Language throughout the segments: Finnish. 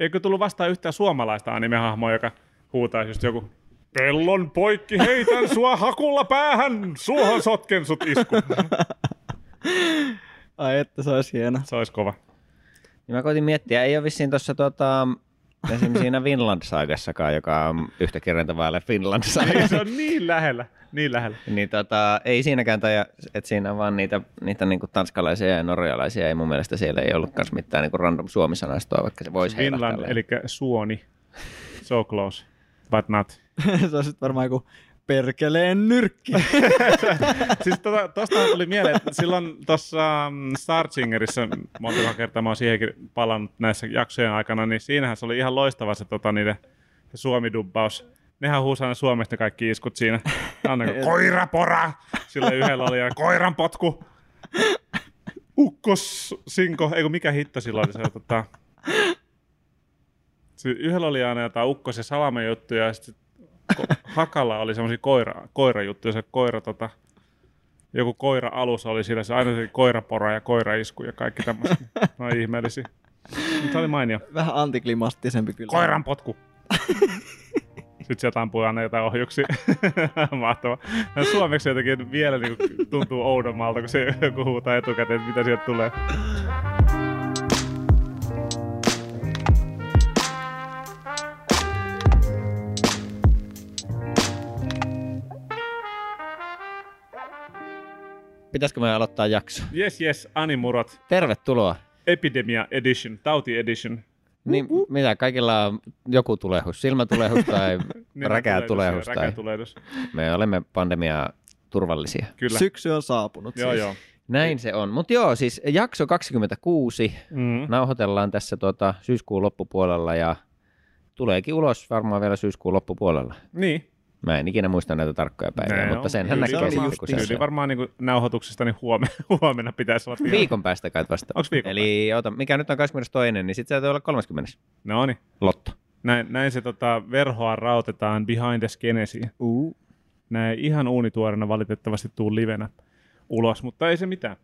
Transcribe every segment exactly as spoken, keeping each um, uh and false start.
Eikö tullut vastaan yhtään suomalaista animehahmoa, joka huutaa just joku pellon poikki, heitän sua hakulla päähän, suohan sotken sut isku. Ai että se olisi hieno. Se olisi kova. Ja mä koitin miettiä, ei ole vissiin tuossa tota, esimerkiksi siinä Vinland-saagassakaan, joka on yhtä kirjentavaa Finland-saagassa. Se on niin lähellä. Niin lähellä. Niin tota, ei siinäkään, tai että siinä on vaan niitä, niitä niinku tanskalaisia ja norjalaisia, ei mun mielestä siellä ei ollut kans mitään niinku random suomisanaistoa, vaikka se voisi heilahtaa. Finland, eli suoni. So close, but not. Se on sitten varmaan joku perkeleen nyrkki. Siis tuosta tota, tuli mieleen, että silloin tuossa Starzingerissä, monta kertaa mä oon siihenkin palannut näissä jaksojen aikana, niin siinähän se oli ihan loistava se, tota, niiden, se suomidubbaus. Nehän huusi aina Suomesta kaikki iskut siinä. Annanko, koirapora! Sillä yhdellä oli aina koiranpotku. Ukkos, sinko, eikö mikä hitto sillä oli se. Tota... Yhdellä oli aina jotain ukkos- ja salamejuttuja ja sitten Hakalla oli semmoisia koira, koirajuttuja. Se koira, tota... Joku koira-alus oli sillä, se aina se koirapora ja koiraisku ja kaikki tämmöiset. No ihmeellisiä. Se oli mainio. Vähän antiklimaattisempi kyllä. Koiranpotku! Sitten sieltä ampuu aina jotain ohjuksia. Mahtavaa. Suomeksi jotenkin vielä niin kuin tuntuu oudommalta, kun se joku huutaa etukäteen, että mitä sieltä tulee. Pitäisikö me aloittaa jakso? Yes, yes, animurot. Tervetuloa. Epidemia edition, tauti edition. Niin, uh-huh. Mitä? Kaikilla on joku tulehus, silmätulehus tai räkätulehus. Tai... Me olemme pandemiaa turvallisia. Kyllä. Syksy on saapunut. Joo, siis. Joo. Näin se on. Mutta joo, siis jakso kaksikymmentäkuusi. Mm-hmm. Nauhoitellaan tässä tuota syyskuun loppupuolella ja tuleekin ulos varmaan vielä syyskuun loppupuolella. Niin. Mä en ikinä muista näitä tarkkoja päiviä, no, mutta senhän näkee sitten. Yli varmaan niin nauhoituksesta niin huomenna, huomenna pitäisi olla. Viikon päästä kai vasta. Onko viikon Eli ota, mikä nyt on kaksikymmentätoinen, niin sitten se voi olla kolmekymmentä. No niin. Lotto. Näin, näin se tota, verhoa rautetaan behind the scenesiin. Uh. Näin ihan uunituorena valitettavasti tuu livenä ulos, mutta ei se mitään.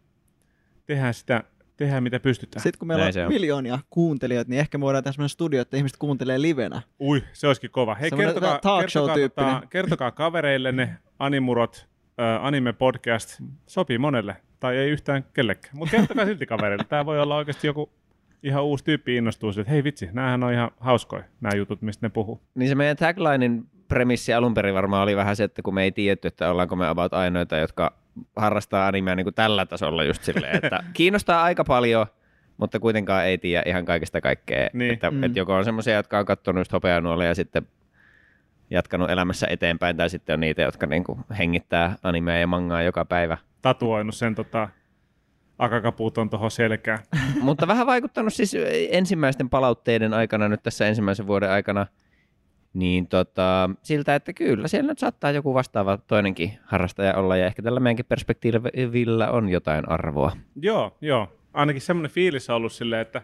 Tehdään sitä. Tehdään mitä pystytään. Sitten kun meillä on, on miljoonia kuuntelijoita, niin ehkä me voidaan tehdä semmoinen studio, että ihmiset kuuntelee livenä. Ui, se olisikin kova. Hei, kertokaa, kertokaa, tota, kertokaa kavereille ne animurot, äh, anime podcast. Sopii monelle, tai ei yhtään kellekään. Mutta kertokaa silti kavereille. Tämä voi olla oikeasti joku ihan uusi tyyppi innostuu sille, että hei vitsi, näähän on ihan hauskoja, nämä jutut, mistä ne puhuu. Niin se meidän taglinein premissi alun perin varmaan oli vähän se, että kun me ei tiedetty, että ollaanko me about ainoita, jotka harrastaa animea niin kuin tällä tasolla just silleen, että kiinnostaa aika paljon, mutta kuitenkaan ei tiedä ihan kaikesta kaikkea. Niin. Että, mm. että joko on semmoisia, jotka on katsonut just Hopeanuolia ja sitten jatkanut elämässä eteenpäin, tai sitten on niitä, jotka niin kuin hengittää animea ja mangaa joka päivä. Tatuoinut sen tota... akakapuuton tuohon selkään. Mutta vähän vaikuttanut siis ensimmäisten palautteiden aikana, nyt tässä ensimmäisen vuoden aikana, niin tota, siltä, että kyllä siellä nyt saattaa joku vastaava toinenkin harrastaja olla, ja ehkä tällä meidänkin perspektiivillä on jotain arvoa. Joo, joo. Ainakin semmoinen fiilis on ollut silleen, että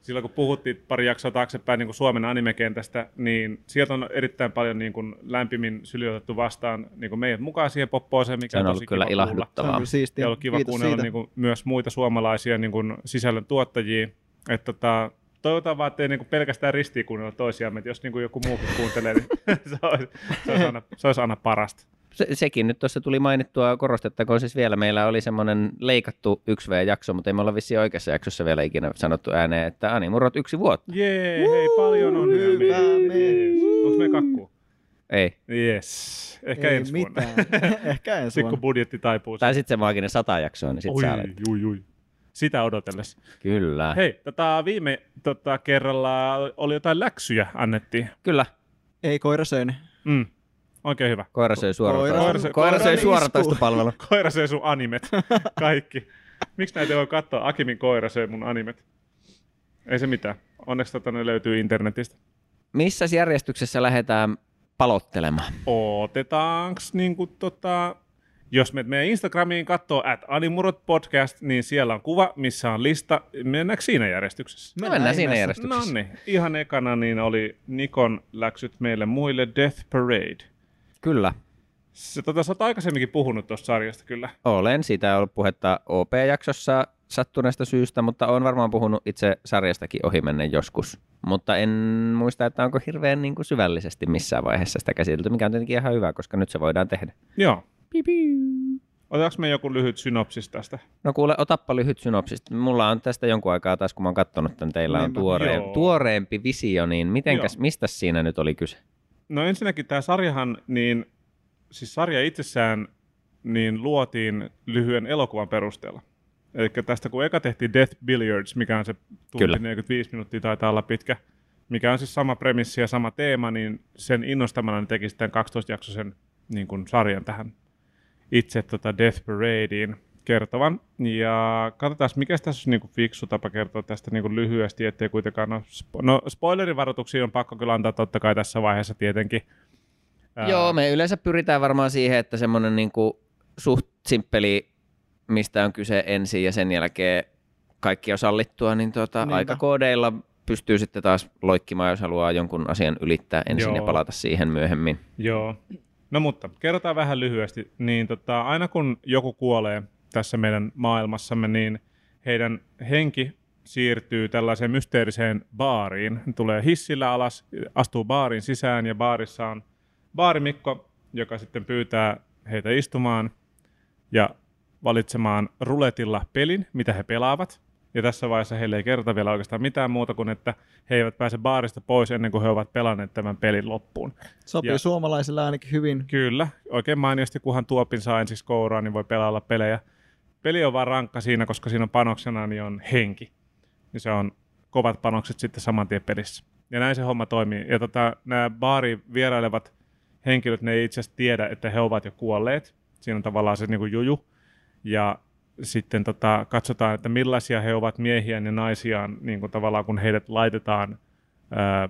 silloin kun puhuttiin pari jaksoa taaksepäin niin kuin Suomen animekentästä, niin sieltä on erittäin paljon niin kuin lämpimin syljotettu vastaan niin kuin meidät mukaan siihen poppooseen, mikä on, on tosi kyllä kiva ilahduttavaa. Kuulla. Se on ollut kiva Kiitos kuunnella niin kuin myös muita suomalaisia niin kuin sisällön tuottajia. Että tota, toivotaan vaan, ettei niin kuin pelkästään ristiin kuunnella toisiaan, että jos niin kuin joku muukin kuuntelee, niin se olisi, se olisi, aina, se olisi aina parasta. Se, sekin nyt tuossa tuli mainittua, korostettakoon siis vielä, meillä oli semmoinen leikattu yksi V-jakso, mutta ei me olla vissiin oikeassa jaksossa vielä ikinä sanottu ääneen, että animurot yksi vuotta. Jee, hei paljon on hyvä mies. Onko meidän kakkuu? Ei. Yes. Ehkä ei ensi vuonna. Ehkä ensi vuonna. Sitten kun budjetti taipuu. Tai sitten se maaginen sata jaksoa, niin sitten sä alet. Oi, oi, sitä odotellessa. Kyllä. Hei, tota, viime tota, kerralla oli jotain läksyjä annettiin. Kyllä. Ei koira söin. Mm. Oikein hyvä. Koira söi suoratoistopalvelu. Koira söi sun animet. Kaikki. Miksi näitä ei voi katsoa? Akimin koira söi mun animet. Ei se mitään. Onneksi tota ne löytyy internetistä. Missä järjestyksessä lähdetään palottelemaan? Otetaanks niinku tota... Jos menet meidän Instagramiin katsoo at animurot podcast, niin siellä on kuva, missä on lista. Mennäänkö siinä järjestyksessä? No, mennään siinä järjestyksessä. No niin. Ihan ekana niin oli Nikon läksyt meille muille Death Parade. Kyllä. Sä tota, oot aikaisemminkin puhunut tuosta sarjasta, kyllä. Olen. Siitä on ollut puhetta O P-jaksossa. sattuneesta syystä, mutta olen varmaan puhunut itse sarjastakin ohimennen joskus. Mutta en muista, että onko hirveän niin kuin syvällisesti missään vaiheessa sitä käsitelty, mikä on tietenkin ihan hyvä, koska nyt se voidaan tehdä. Joo. Otetaanko me joku lyhyt synopsis tästä? No kuule, otappa lyhyt synopsis. Mulla on tästä jonkun aikaa taas, kun mä oon katsonut tämän, teillä on Niinpä, tuore, tuoreempi visio, niin mitenkäs, mistä siinä nyt oli kyse? No ensinnäkin tämä sarjahan, niin, siis sarja itsessään niin luotiin lyhyen elokuvan perusteella. Eli tästä kun eka tehtiin Death Billiards, mikä on se tunti Kyllä. neljäkymmentäviisi minuuttia taitaa olla pitkä, mikä on siis sama premissi ja sama teema, niin sen innostamana ne teki sitten kaksitoistajaksoisen niin kuin sarjan tähän itse tota Death Paradeen kertovan. Ja katsotaan, mikä tässä on niin kuin fiksu tapa kertoa tästä niin kuin lyhyesti, ettei kuitenkaan ole... Spo- no spoilerivaroituksia on pakko kyllä antaa totta kai tässä vaiheessa tietenkin. Ää... Joo, me yleensä pyritään varmaan siihen, että semmoinen niin kuin suht simppeli, mistä on kyse ensin ja sen jälkeen kaikki on sallittua, niin tuota, aikakoodeilla pystyy sitten taas loikkimaan, jos haluaa jonkun asian ylittää ensin Joo. ja palata siihen myöhemmin. Joo. No mutta kerrotaan vähän lyhyesti. Niin, tota, aina kun joku kuolee tässä meidän maailmassamme, niin heidän henki siirtyy tällaiseen mysteeriseen baariin. Ne tulee hissillä alas, astuu baarin sisään ja baarissa on baarimikko, joka sitten pyytää heitä istumaan ja valitsemaan ruletilla pelin, mitä he pelaavat. Ja tässä vaiheessa heille ei kerrota vielä oikeastaan mitään muuta kuin, että he eivät pääse baarista pois ennen kuin he ovat pelanneet tämän pelin loppuun. Sopii ja suomalaisille ainakin hyvin. Kyllä, oikein mainiosti, kunhan tuopin saa ensiksi kouraa, niin voi pelailla pelejä. Peli on vaan rankka siinä, koska siinä on panoksena, niin on henki. Ja se on kovat panokset sitten saman tien pelissä. Ja näin se homma toimii. Ja tota, nämä baariin vierailevat henkilöt, ne ei itse asiassa tiedä, että he ovat jo kuolleet. Siinä on tavallaan se niin kuin juju. Ja sitten tota, katsotaan, että millaisia he ovat miehiään ja naisiaan, niin kuin tavallaan kun heidät laitetaan ää,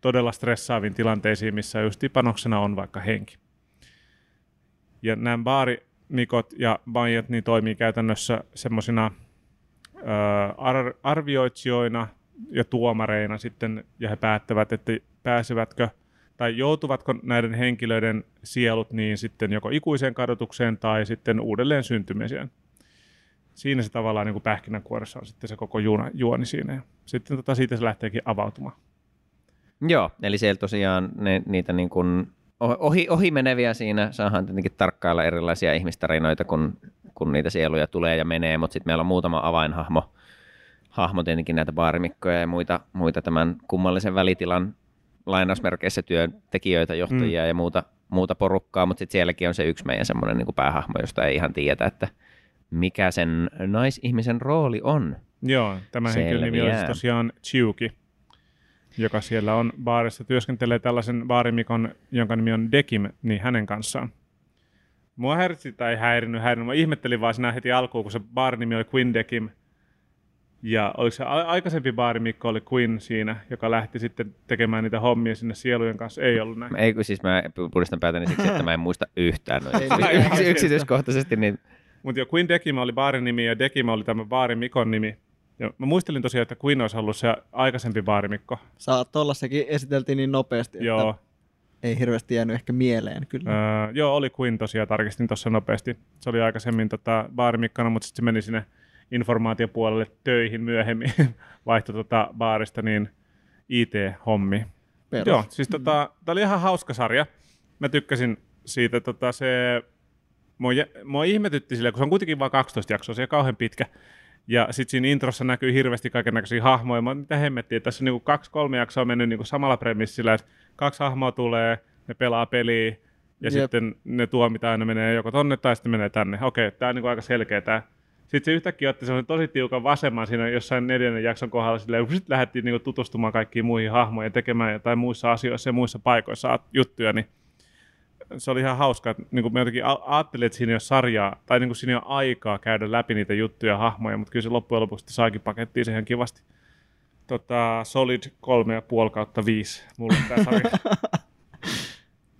todella stressaaviin tilanteisiin, missä just panoksena on vaikka henki. Ja nämä baarimikot ja banjat niin toimii käytännössä semmoisina ar- arvioitsijoina ja tuomareina sitten, ja he päättävät, että pääsevätkö tai joutuvatko näiden henkilöiden sielut niin sitten joko ikuiseen kadotukseen tai sitten uudelleen syntymiseen. Siinä se tavallaan niin kuin pähkinänkuoressa on sitten se koko juona, juoni siinä. Sitten tota siitä se lähteekin avautumaan. Joo, eli siellä tosiaan ne, niitä niin kuin ohi, ohi meneviä siinä saadaan tietenkin tarkkailla erilaisia ihmistarinoita, kun, kun niitä sieluja tulee ja menee, mutta sitten meillä on muutama avainhahmo, hahmo tietenkin näitä baarimikkoja ja muita, muita tämän kummallisen välitilan lainausmerkeissä työntekijöitä, johtajia mm. ja muuta, muuta porukkaa, mutta sitten sielläkin on se yksi meidän semmoinen niin kuin päähahmo, josta ei ihan tiedetä, että mikä sen naisihmisen rooli on. Joo, tämä henkilön nimi on tosiaan Chiyuki, joka siellä on baarissa, työskentelee tällaisen baarimikon, jonka nimi on Decim, niin hänen kanssaan. Mua häiritsi tai häirinnyt, häirinnyt, mä ihmettelin vaan sinä heti alkuun, kun se baarin nimi oli Quindecim. Ja oliko se aikaisempi baarimikko oli Quinn siinä, joka lähti sitten tekemään niitä hommia sinne sielujen kanssa? Ei ollut näin. Ei, siis mä puristan päätäni siksi, että mä en muista yhtään noita yksityiskohtaisesti. Niin... Mutta jo Quinn Decim oli baarin nimi ja Decim oli tämän baarimikon nimi. Ja mä muistelin tosiaan, että Quinn olisi ollut se aikaisempi baarimikko. Saat olla, sekin esiteltiin niin nopeasti, että joo. ei hirveästi jäänyt ehkä mieleen kyllä. Öö, joo, oli Quinn tosiaan, tarkistin tuossa nopeasti. Se oli aikaisemmin tota, baarimikkona, mutta sitten se meni sinne informaatiopuolelle töihin myöhemmin, vaihtoi tota baarista niin I T-hommi. Perus. Joo, siis tota, tää oli ihan hauska sarja. Mä tykkäsin siitä, tota se, mua, mua ihmetytti sillä, kun se on kuitenkin vain kaksitoista jaksoa, se on kauhean pitkä. Ja sit siinä introssa näkyy hirveästi kaikennäköisiä hahmoja, mä mitä hemmettiin, tässä on niinku kaksi kolme jaksoa mennyt niinku samalla premissillä, että kaksi hahmoa tulee, ne pelaa peliä, ja Jep. sitten ne tuomitaan, ne menee joko tonne tai sitten menee tänne. Okei, tää on niinku aika selkeä tää. Sitten se yhtäkkiä otti semmoisen tosi tiukan vasemman siinä jossain neljännen jakson kohdalla, silleen, kun sitten lähdettiin niinku tutustumaan kaikkiin muihin hahmoihin ja tekemään jotain muissa asioissa ja muissa paikoissa juttuja, niin se oli ihan hauskaa. Niin mä jotenkin ajattelin, että siinä ei ole sarjaa, tai niin siinä ei ole aikaa käydä läpi niitä juttuja ja hahmoja, mutta kyllä se loppujen lopuksi saakin pakettiin siihen kivasti. Tota, solid kolme ja puoli kautta viisi mulle tämä sarja.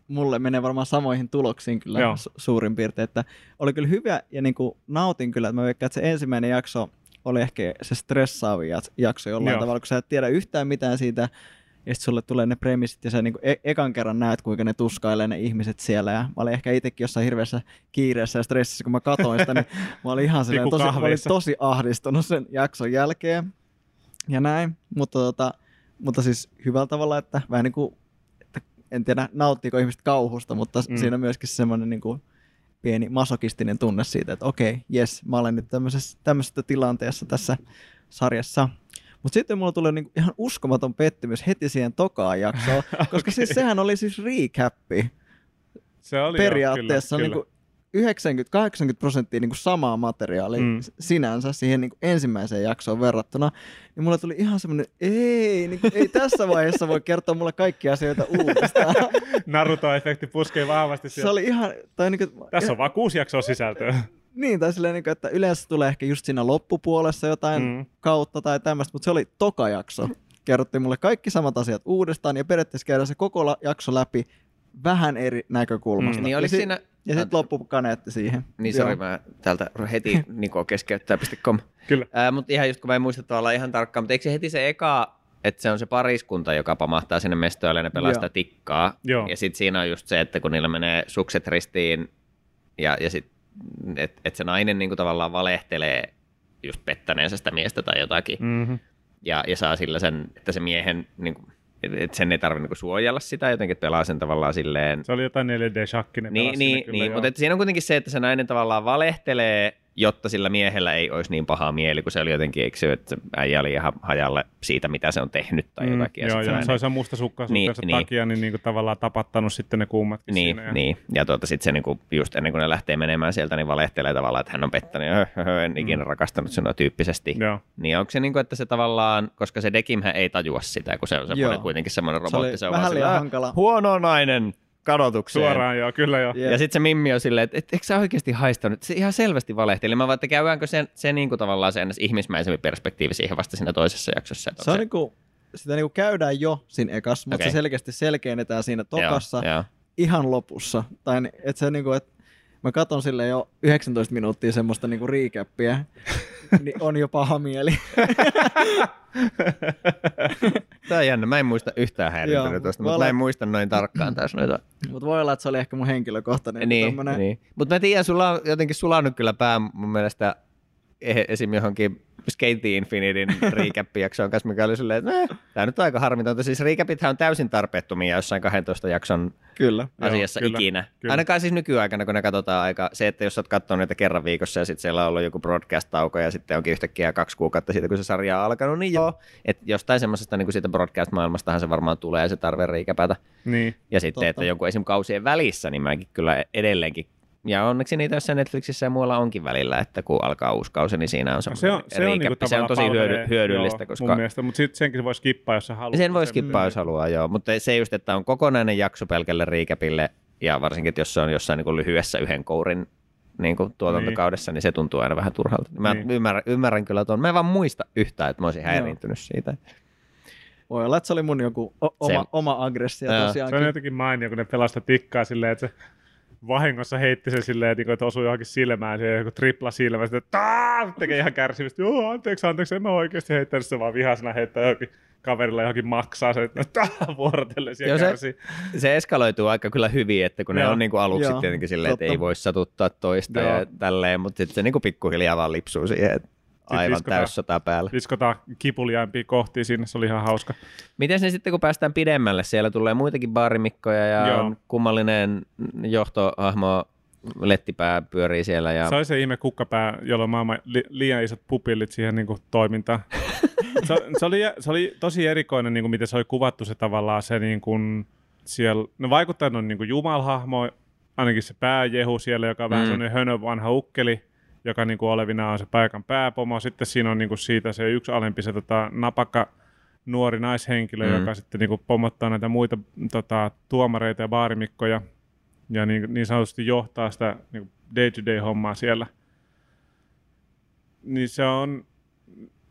Mulle menee varmaan samoihin tuloksiin kyllä Joo. suurin piirtein, että oli kyllä hyvä ja niin kuin nautin kyllä, että mä veikkaan, että se ensimmäinen jakso oli ehkä se stressaavin jakso jollain Joo. tavalla, kun sä et tiedä yhtään mitään siitä Ja sitten sulle tulee ne premissit ja sä niinku e- ekan kerran näet, kuinka ne tuskailee ne ihmiset siellä. Ja mä olin ehkä itsekin jossain hirveässä kiireessä ja stressissä, kun mä katsoin sitä, niin mä olin ihan silleen tosi, mä olin tosi ahdistunut sen jakson jälkeen. Ja näin, mutta, tota, mutta siis hyvällä tavalla, että vähän niin kuin, että en tiedä nauttiiko ihmiset kauhusta, mutta mm. siinä on myöskin semmoinen niin kuin pieni masokistinen tunne siitä, että okei, jes, mä olen nyt tämmöisessä tilanteessa tässä sarjassa. Mutta sitten mulla tuli niinku ihan uskomaton pettymys heti siihen tokaan jaksoon, koska okay. siis sehän oli siis recappi. Se oli periaatteessa jo, kyllä, kyllä. Niinku yhdeksänkymmentä–kahdeksankymmentä prosenttia niinku samaa materiaalia mm. sinänsä siihen niinku ensimmäiseen jaksoon verrattuna. Ja mulla tuli ihan semmoinen, ei, niinku, ei tässä vaiheessa voi kertoa mulle kaikkia asioita uudestaan. Naruto-efekti puskee vahvasti siellä. Se oli ihan, tai niinku, tässä on vaan kuusi jaksoa sisältöä. Niin, tai silleen, että yleensä tulee ehkä just siinä loppupuolessa jotain mm. kautta tai tämmöistä, mutta se oli toka jakso. Kerrottiin mulle kaikki samat asiat uudestaan ja periaatteessa käydään se koko jakso läpi vähän eri näkökulmasta. Mm. Niin oli si- siinä... Ja sitten loppukaneetti siihen. Niin sori, mä täältä heti Niko keskeyttää piste com. Kyllä. Äh, mutta ihan just kun mä en muista tavallaan ihan tarkkaan, mutta eikö se heti se eka... Että se on se pariskunta, joka pamahtaa sinne mestoille ja ne pelaa sitä tikkaa. Joo. Ja sitten siinä on just se, että kun niillä menee sukset ristiin ja, ja sitten... Että et se nainen niinku tavallaan valehtelee just pettäneensä sitä miestä tai jotakin. Mm-hmm. Ja, ja saa sillä sen, että se miehen, niinku, että et sen ei tarvitse niinku suojella sitä jotenkin, että pelaa sen tavallaan silleen. Se oli jotain neljä D-shakki, ne niin, niin, kyllä, niin, mutta siinä on kuitenkin se, että se nainen tavallaan valehtelee, jotta sillä miehellä ei olisi niin pahaa mieli, kun se oli jotenkin, eikö se, että äijä oli ihan hajalle siitä, mitä se on tehnyt tai mm, jotakin. Joo, joo, se oli se mustasukkaisuutensa niin, takia, niin, niin kuin tavallaan tapattanut sitten ne kummatkin niin, siinä. Ja... Niin, ja tuota, sitten se niin kuin, just ennen kuin ne lähtee menemään sieltä, niin valehtelee tavallaan, että hän on pettänyt, hö, hö, hö, en ikinä mm. rakastanut sinua tyyppisesti. Joo. Niin onko se niin kuin, että se tavallaan, koska se Decimhän ei tajua sitä, kun se on semmoinen, kuitenkin semmoinen robotti, se on vähän liian hankala. Huono nainen! Kadotukseen. Suoraan joo, kyllä joo. Yeah. Ja sitten se Mimmi on silleen, että et, eikö sä oikeasti haistanut? Se ihan selvästi valehteli. Mä vaan, että käydäänkö se, se niinku tavallaan se ihmismäisempi perspektiivi siihen vasta siinä toisessa jaksossa. Se on se... Niinku, sitä niinku käydään jo siinä ekassa, okay. mutta se selkeästi selkeennetään siinä tokassa joo, ihan lopussa. Tai et se niinku, et, mä katon sille jo yhdeksäntoista minuuttia semmoista niinku recapia, niin on jo paha mieli. Tää on jännä. Mä en muista yhtään häirintöä tuosta, mutta mä en muista noin tarkkaan taas noita. Mutta voi olla, että se oli ehkä mun henkilökohtainen. Niin, niin. Mutta mä tiedän, sulla on jotenkin sulannut kyllä pää mun mielestä esim. Johonkin Skate Infinitin recap-jaksoon kanssa, mikä oli silleen, että eh, tää nyt on aika harmitonta. Siis recapithän on täysin tarpeettomia jossain kahdentoista jakson kyllä, asiassa joo, kyllä, ikinä. Kyllä. Ainakaan siis nykyaikana, kun ne katsotaan aika se, että jos sä oot katsonut niitä kerran viikossa ja sitten siellä on ollut joku broadcast-tauko ja sitten onkin yhtäkkiä kaksi kuukautta siitä, kun se sarja on alkanut, niin joo. Että jostain semmoisesta niin kuin siitä broadcast-maailmastahan se varmaan tulee se tarve riikäpätä. Niin, ja sitten, totta, että joku esim. Kausien välissä, niin mäkin kyllä edelleenkin. Ja onneksi niitä jossain Netflixissä ja muualla onkin välillä, että kun alkaa uusi kausi, niin siinä on semmoinen no se, niinku se on tosi palvelee, hyödyllistä. Joo, koska... mun mielestä, mutta senkin voi skippaa, jos haluaa. Sen voi skippaa, jos haluaa, joo. Mutta se just, että on kokonainen jakso pelkälle riikäpille, ja varsinkin, jos se on jossain niin kuin lyhyessä yhden kourin niin kuin tuotantokaudessa, niin. niin se tuntuu aina vähän turhalta. Mä niin. ymmärrän, ymmärrän kyllä tuon. Mä en vaan muista yhtään, että mä olisin häiriintynyt joo. siitä. Voi olla, että se oli mun joku o- oma, oma aggressio no. tosiaankin. Se on jotenkin mainio, kun ne pelasta tikkaa silleen, että se... vahingossa heitti sen silleen, että osui johonkin silmään, se joku tripla silmä, sitten taas tekee ihan kärsimistä, joo anteeksi, anteeksi, en mä oikeasti heittänyt se, vaan vihasena heittää johonkin kaverilla johonkin maksaa sen, että vuorotellen siellä kärsii. Se, se eskaloituu aika kyllä hyvin, että kun joo. ne on niin kuin aluksi joo. tietenkin silleen, että ei voi satuttaa toista joo. ja tälleen, mutta sitten se niin kuin pikkuhiljaa vaan lipsuu siihen. Aivan täyssota päällä. Viskotaan kipuliaimpia kohtia sinne, se oli ihan hauska. Miten ne sitten, kun päästään pidemmälle? Siellä tulee muitakin baarimikkoja ja joo. on kummallinen johtoahmo, lettipää pyörii siellä. Ja... Se oli se ihme kukkapää, jolla on maailman li- liian isot pupillit siihen niin kuin toimintaan. se, se, oli, se oli tosi erikoinen, niin kuin miten se oli kuvattu se tavallaan. Se, niin kuin, siellä, ne vaikuttaa noin niin jumalhahmoja, ainakin se pääjehu siellä, joka on vähän mm. sellainen hönö vanha ukkeli. Joka niinku olevina on se paikan pääpomo. Sitten siinä on niinku siitä se yksi alempi se tota, napakka nuori naishenkilö, mm. joka sitten niinku pomottaa näitä muita tota, tuomareita ja baarimikkoja. Ja niin, niin sanotusti johtaa sitä niinku day-to-day-hommaa siellä. Niin se on...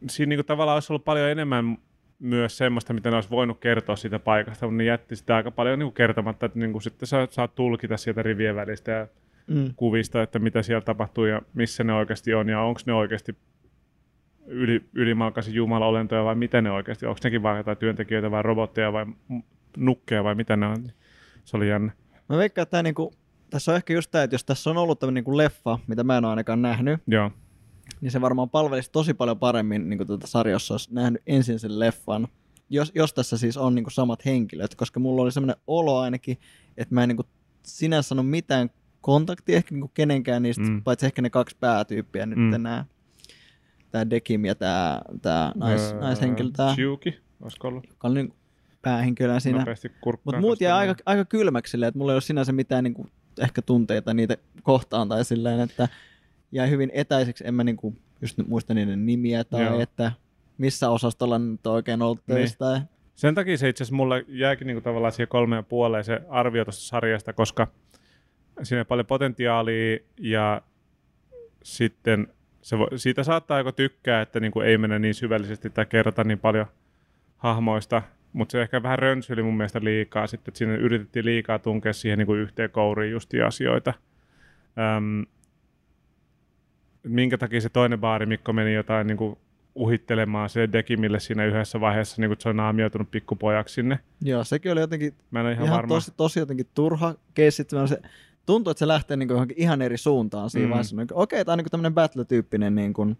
Siinä niinku tavallaan olisi ollut paljon enemmän myös semmoista, mitä ne olisi voinut kertoa siitä paikasta. Mutta ne jätti sitä aika paljon niinku kertomatta, että niinku sitten sä saat tulkita sieltä rivien välistä ja... Mm. kuvista, että mitä siellä tapahtuu ja missä ne oikeasti on ja onko ne oikeasti yli, ylimalkaisia jumalaolentoja vai mitä ne oikeasti? Onko nekin vaan jotain työntekijöitä vai robotteja vai nukkeja vai mitä ne on? Se oli jännä. Mä veikkaan, että niinku, tässä on ehkä just tämä, että jos tässä on ollut tämmöinen niinku leffa, mitä mä en ole ainakaan nähnyt, joo, niin se varmaan palvelisi tosi paljon paremmin niinku tuota sarjassa, jos nähnyt ensin sen leffan. Jos, jos tässä siis on niinku samat henkilöt, koska mulla oli semmoinen olo ainakin, että mä en niinku sinänsä sano mitään kontaktia ehkä niinku kenenkään niistä, mm. paitsi ehkä ne kaksi päätyyppiä nyt mm. enää. Tämä Decim ja tämä, tämä nais, öö, naishenkilö, tämä Chiyuki, olisiko ollut? Joka oli niinku päähenkilönä siinä. Mutta muut jäi aika, aika kylmäksi silleen, että mulla ei ole sinänsä mitään niinku ehkä tunteita niitä kohtaan tai silleen, että jäi hyvin etäiseksi. En mä niinku just muista niiden nimiä tai joo, että missä osastolla nyt oikein ollut töistä. Niin. Sen takia se itse asiassa mulle jäikin niinku tavallaan siihen kolmeen puoleen se arvio tuosta sarjasta, koska siinä on paljon potentiaalia ja sitten se vo, siitä saattaa joko tykkää, että niinku ei mennä niin syvällisesti tai kerrota niin paljon hahmoista, mutta se ehkä vähän rönsyili mun mielestä liikaa sitten, että siinä yritettiin liikaa tunkea siihen niinku yhteen kouriin justiin asioita. Öm, minkä takia se toinen baarimikko meni jotain niinku uhittelemaan se Decimille siinä yhdessä vaiheessa, niin kuin se on naamioitunut pikkupojaksi sinne. Joo, sekin oli jotenkin ihan, ihan tosi, tosi jotenkin turha keissi. Tuntuu, että se lähtee niin kuin ihan eri suuntaan siinä mm. vaiheessa. Okei, okay, tämä on niin tämmöinen battle-tyyppinen niin kuin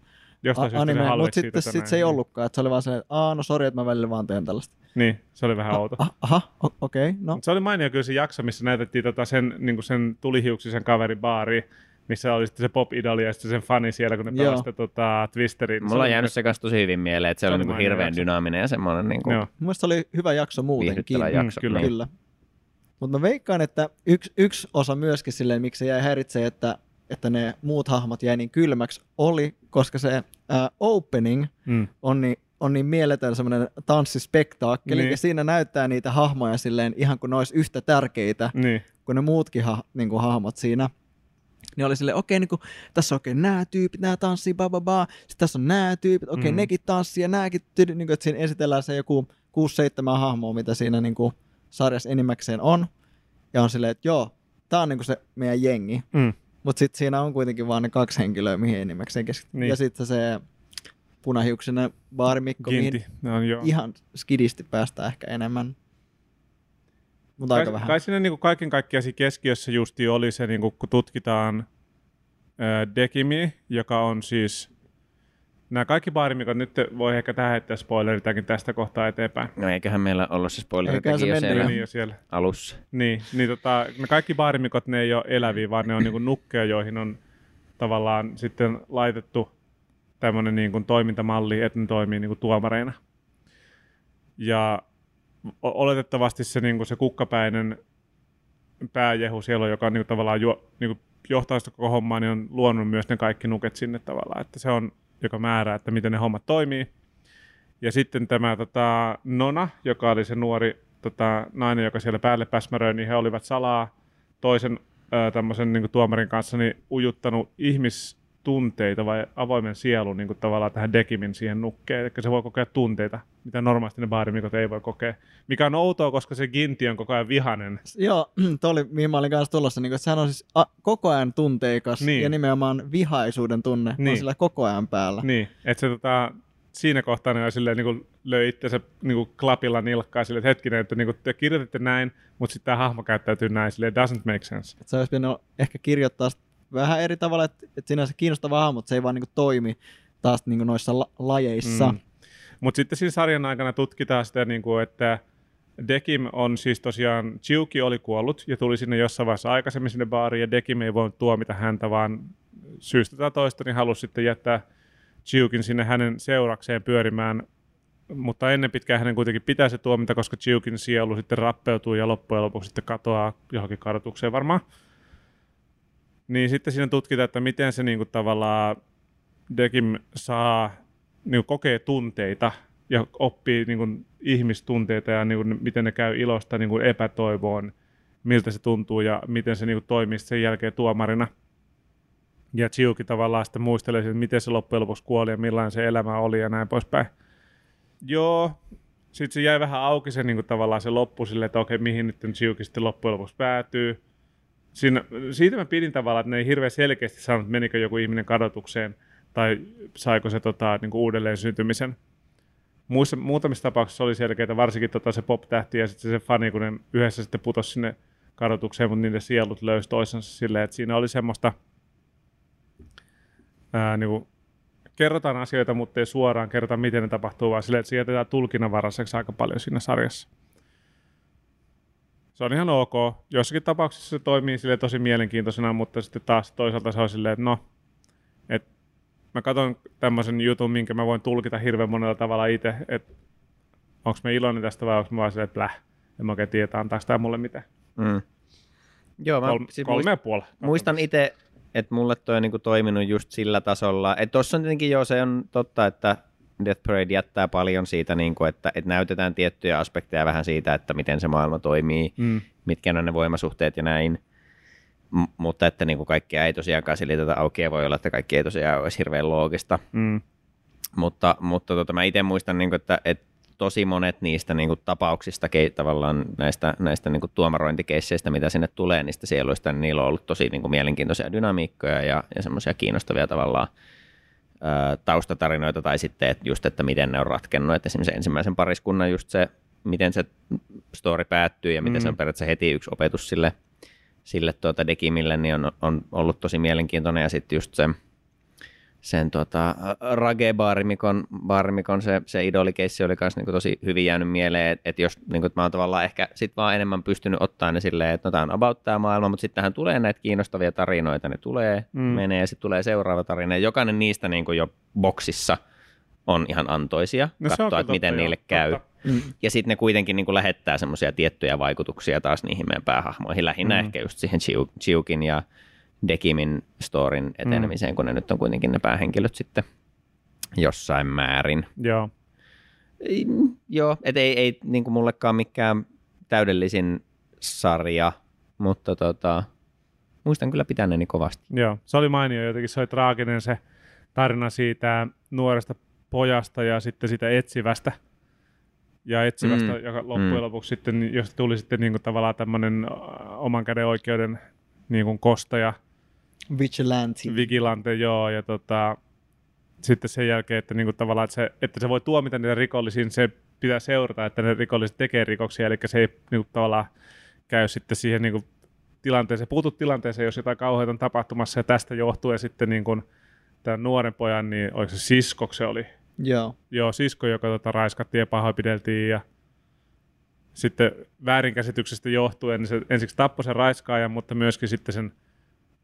anime, mutta sitten sit se ei ollutkaan. Että se oli vaan se, että no sori, että mä välillä vaan teen tällaista. Niin, se oli vähän outo. Aha, okei. Okay, no. Se oli mainio kyllä se jakso, missä näytettiin tota sen, niin sen tulihiuksisen kaverin baariin, missä oli sitten se pop-idoli ja sitten sen fani siellä, kun ne pelasivat tota, Twisterin. Mulla on jäänyt se kanssa tosi hyvin mieleen, että se, se oli niinku hirveän jakso, dynaaminen ja semmoinen. Niinku mun mielestä se oli hyvä jakso muutenkin. Jakso, mm, kyllä. kyllä. Mutta mä veikkaan, että yksi, yksi osa myöskin silleen, miksi se jäi häiritsee, että, että ne muut hahmot jäi niin kylmäksi, oli, koska se äh, opening mm. on niin, on niin mieletön semmoinen tanssispektaakkeli, niin, ja siinä näyttää niitä hahmoja silleen ihan kuin ne olisi yhtä tärkeitä niin kuin ne muutkin ha, niin kuin hahmot siinä. Niin oli silleen, okei, niin kuin, tässä on okei, nämä tyypit, nämä tanssii, ba, ba, ba. Sitten tässä on nämä tyypit, okei, mm. nekin tanssii ja nääkin. Niin kuin, että siinä esitellään se joku kuusi seitsemän hahmoa, mitä siinä niin kuin sarjassa enimmäkseen on. Ja on silleen, että joo, tämä on niin kuin se meidän jengi. Mm. Mutta sitten siinä on kuitenkin vaan ne kaksi henkilöä, mihin enimmäkseen keskitytään. Niin. Ja sitten se punahiuksinen baarimikko, mihin no, ihan skidisti päästään ehkä enemmän. Mutta aika vähän. Kai siinä niinku kaiken kaikkiaan keskiössä justi oli se, niinku, kun tutkitaan ää, Decimia, joka on siis... Nämä kaikki baarimikot, nyt voi ehkä tähän heittää spoileritakin tästä kohtaa eteenpäin. No eiköhän meillä ollut se spoileritakin jo, niin jo siellä alussa. Niin, niin tota, ne kaikki baarimikot, ne ei ole eläviä, vaan ne on niinku nukkeja, joihin on tavallaan sitten laitettu tämmöinen niinku toimintamalli, että ne toimii niinku tuomareina. Ja... Oletettavasti se, niin kuin se kukkapäinen pääjehu siellä, joka on, niin kuin, tavallaan juo, niin kuin, johtaa sitä koko hommaa, niin on luonut myös ne kaikki nuket sinne tavallaan. Että se on, joka määrää, että miten ne hommat toimii. Ja sitten tämä tota, Nona, joka oli se nuori tota, nainen, joka siellä päälle päsmäröi, niin he olivat salaa toisen ö, tämmöisen niin kuin tuomarin kanssa niin ujuttanut ihmistunteita vai avoimen sielun niin kuin, tavallaan tähän Decimin siihen nukkeen. Eli se voi kokea tunteita, mitä normaalisti ne baarimikot ei voi kokea. Mikä on outoa, koska se Ginti on koko ajan vihainen. Joo, tuo oli, mihin mä olin kanssa tulossa, niin, että sehän on siis a, koko ajan tunteikas niin, ja nimenomaan vihaisuuden tunne niin on sillä koko ajan päällä. Niin, että se tota, siinä kohtaa ne silleen, niin kuin, löi itsensä niin kuin, klapilla nilkkaa silleen, että hetkinen, että niin kuin, te kirjoititte näin, mutta sitten tämä hahmo käyttäytyy näin, silleen doesn't make sense. Et se olisi pitänyt ehkä kirjoittaa vähän eri tavalla, että, että sinänsä kiinnostava hahmo, mutta se ei vaan niin kuin, toimi taas niin kuin, noissa la- lajeissa. Mm. Mutta sitten siinä sarjan aikana tutkitaan sitä, että Decim on siis tosiaan, Chiyuki oli kuollut ja tuli sinne jossain vaiheessa aikaisemmin sinne baariin ja Decim ei voinut tuomita häntä, vaan syystä tai toista, niin halusi sitten jättää Chiyukin sinne hänen seurakseen pyörimään. Mutta ennen pitkään hänen kuitenkin pitää se tuomita, koska Chiyukin sielu sitten rappeutuu ja loppujen lopuksi sitten katoaa johonkin kadotukseen varmaan. Niin sitten siinä tutkitaan, että miten se niinku tavallaan Decim saa... Niin kokee tunteita ja oppii niin kuin, ihmistunteita ja niin kuin, miten ne käy ilosta niin kuin, epätoivoon, miltä se tuntuu ja miten se niin kuin, toimii sen jälkeen tuomarina. Ja Chiyuki tavallaan sitten muistelee, että miten se loppujen lopuksi kuoli ja millainen se elämä oli ja näin poispäin. Joo, sitten se jäi vähän auki se, niin kuin, tavallaan se loppu silleen, että okei, mihin nyt Chiyuki sitten loppujen lopuksi päätyy. Siinä, siitä mä pidin tavallaan, että ne ei hirveän selkeästi sanonut, että menikö joku ihminen kadotukseen. tai saiko se tota, niin kuin uudelleen syntymisen. Muissa, muutamissa tapauksissa oli selkeitä, varsinkin tota, se pop-tähti ja sitten se fani, kun ne yhdessä sitten putosi sinne kadotukseen, mutta niiden sielut löysi toisensa silleen, että siinä oli semmoista, ää, niin kuin, kerrotaan asioita, mutta ei suoraan kerrota, miten ne tapahtuu, vaan silleen, että se jätetään tulkinnanvaraiseksi aika paljon siinä sarjassa. Se on ihan ok. Joissakin tapauksissa se toimii silleen tosi mielenkiintoisena, mutta sitten taas toisaalta se on silleen, että no, että mä katson tämmöisen jutun, minkä mä voin tulkita hirveän monella tavalla itse, että onko mä iloinen tästä vai onko mä vaan silleen, että bläh, en mä oikein tiedä, antaako tää mulle mitään. Mm. Joo, mä Kol- siis kolme ja puoli. Muistan itse, että mulle toi on niinku toiminut just sillä tasolla, että tossa on tietenkin joo, se on totta, että Death Parade jättää paljon siitä, että näytetään tiettyjä aspekteja vähän siitä, että miten se maailma toimii, mm. mitkä on ne voimasuhteet ja näin. M- mutta että kaikkea ei tosiaankaan silitetä auki ja voi olla, että kaikki ei tosiaan olisi hirveän loogista. Mm. Mutta, mutta tota, mä itse muistan, että, että tosi monet niistä tapauksista, tavallaan näistä, näistä tuomarointikeisseistä, mitä sinne tulee, niistä sieluista, niin niillä on ollut tosi mielenkiintoisia dynamiikkoja ja, ja semmoisia kiinnostavia tavallaan taustatarinoita tai sitten että just, että miten ne on ratkennut. Että esimerkiksi ensimmäisen pariskunnan just se, miten se story päättyy ja miten mm. se on periaatteessa heti yksi opetus sille, sille tuota Decimille, niin on, on ollut tosi mielenkiintoinen. Ja sitten just se, sen tuota, Rage-baarimikon baarimikon se, se idolikeissi oli myös niinku tosi hyvin jäänyt mieleen, että et jos niinku, et mä oon tavallaan ehkä sit vaan enemmän pystynyt ottaa ne silleen, että no tää on about tää maailma, mutta sittenhän tulee näitä kiinnostavia tarinoita, ne tulee, mm. menee ja sitten tulee seuraava tarina. Jokainen niistä niinku jo boksissa on ihan antoisia, no, katsoa, että miten niille käy. Mm. Ja sitten ne kuitenkin niinku lähettää semmoisia tiettyjä vaikutuksia taas niihin meidän päähahmoihin, lähinnä mm. ehkä just siihen Chiyukin ja Decimin storin etenemiseen, mm. kun ne nyt on kuitenkin ne päähenkilöt sitten jossain määrin. Joo. Ei, joo, et ei, ei niin kuin mullekaan mikään täydellisin sarja, mutta tota, muistan kyllä pitäneeni kovasti. Joo, se oli mainio jotenkin, se oli traaginen se tarina siitä nuoresta pojasta ja sitten sitä etsivästä. Ja etsivästä, mm. joka loppujen mm. lopuksi sitten, jos tuli sitten niin kuin tavallaan tämmöinen oman käden oikeuden niin kuin kostaja. Vigilante. Vigilante, joo. Ja tota, sitten sen jälkeen, että, niinku tavallaan, että, se, että se voi tuomita niitä rikollisiin, se pitää seurata, että ne rikolliset tekee rikoksia, eli se ei niinku tavallaan käy sitten siihen niinku tilanteeseen, puutut tilanteeseen, jos jotain kauheita on tapahtumassa, ja tästä johtuu, ja sitten niinku tämän nuoren pojan, niin oliko se sisko, se oli? Joo. Joo, sisko, joka tota, raiskattiin ja pahoinpideltiin, ja sitten väärinkäsityksestä johtuen, niin se ensiksi tappoi sen raiskaajan, mutta myöskin sitten sen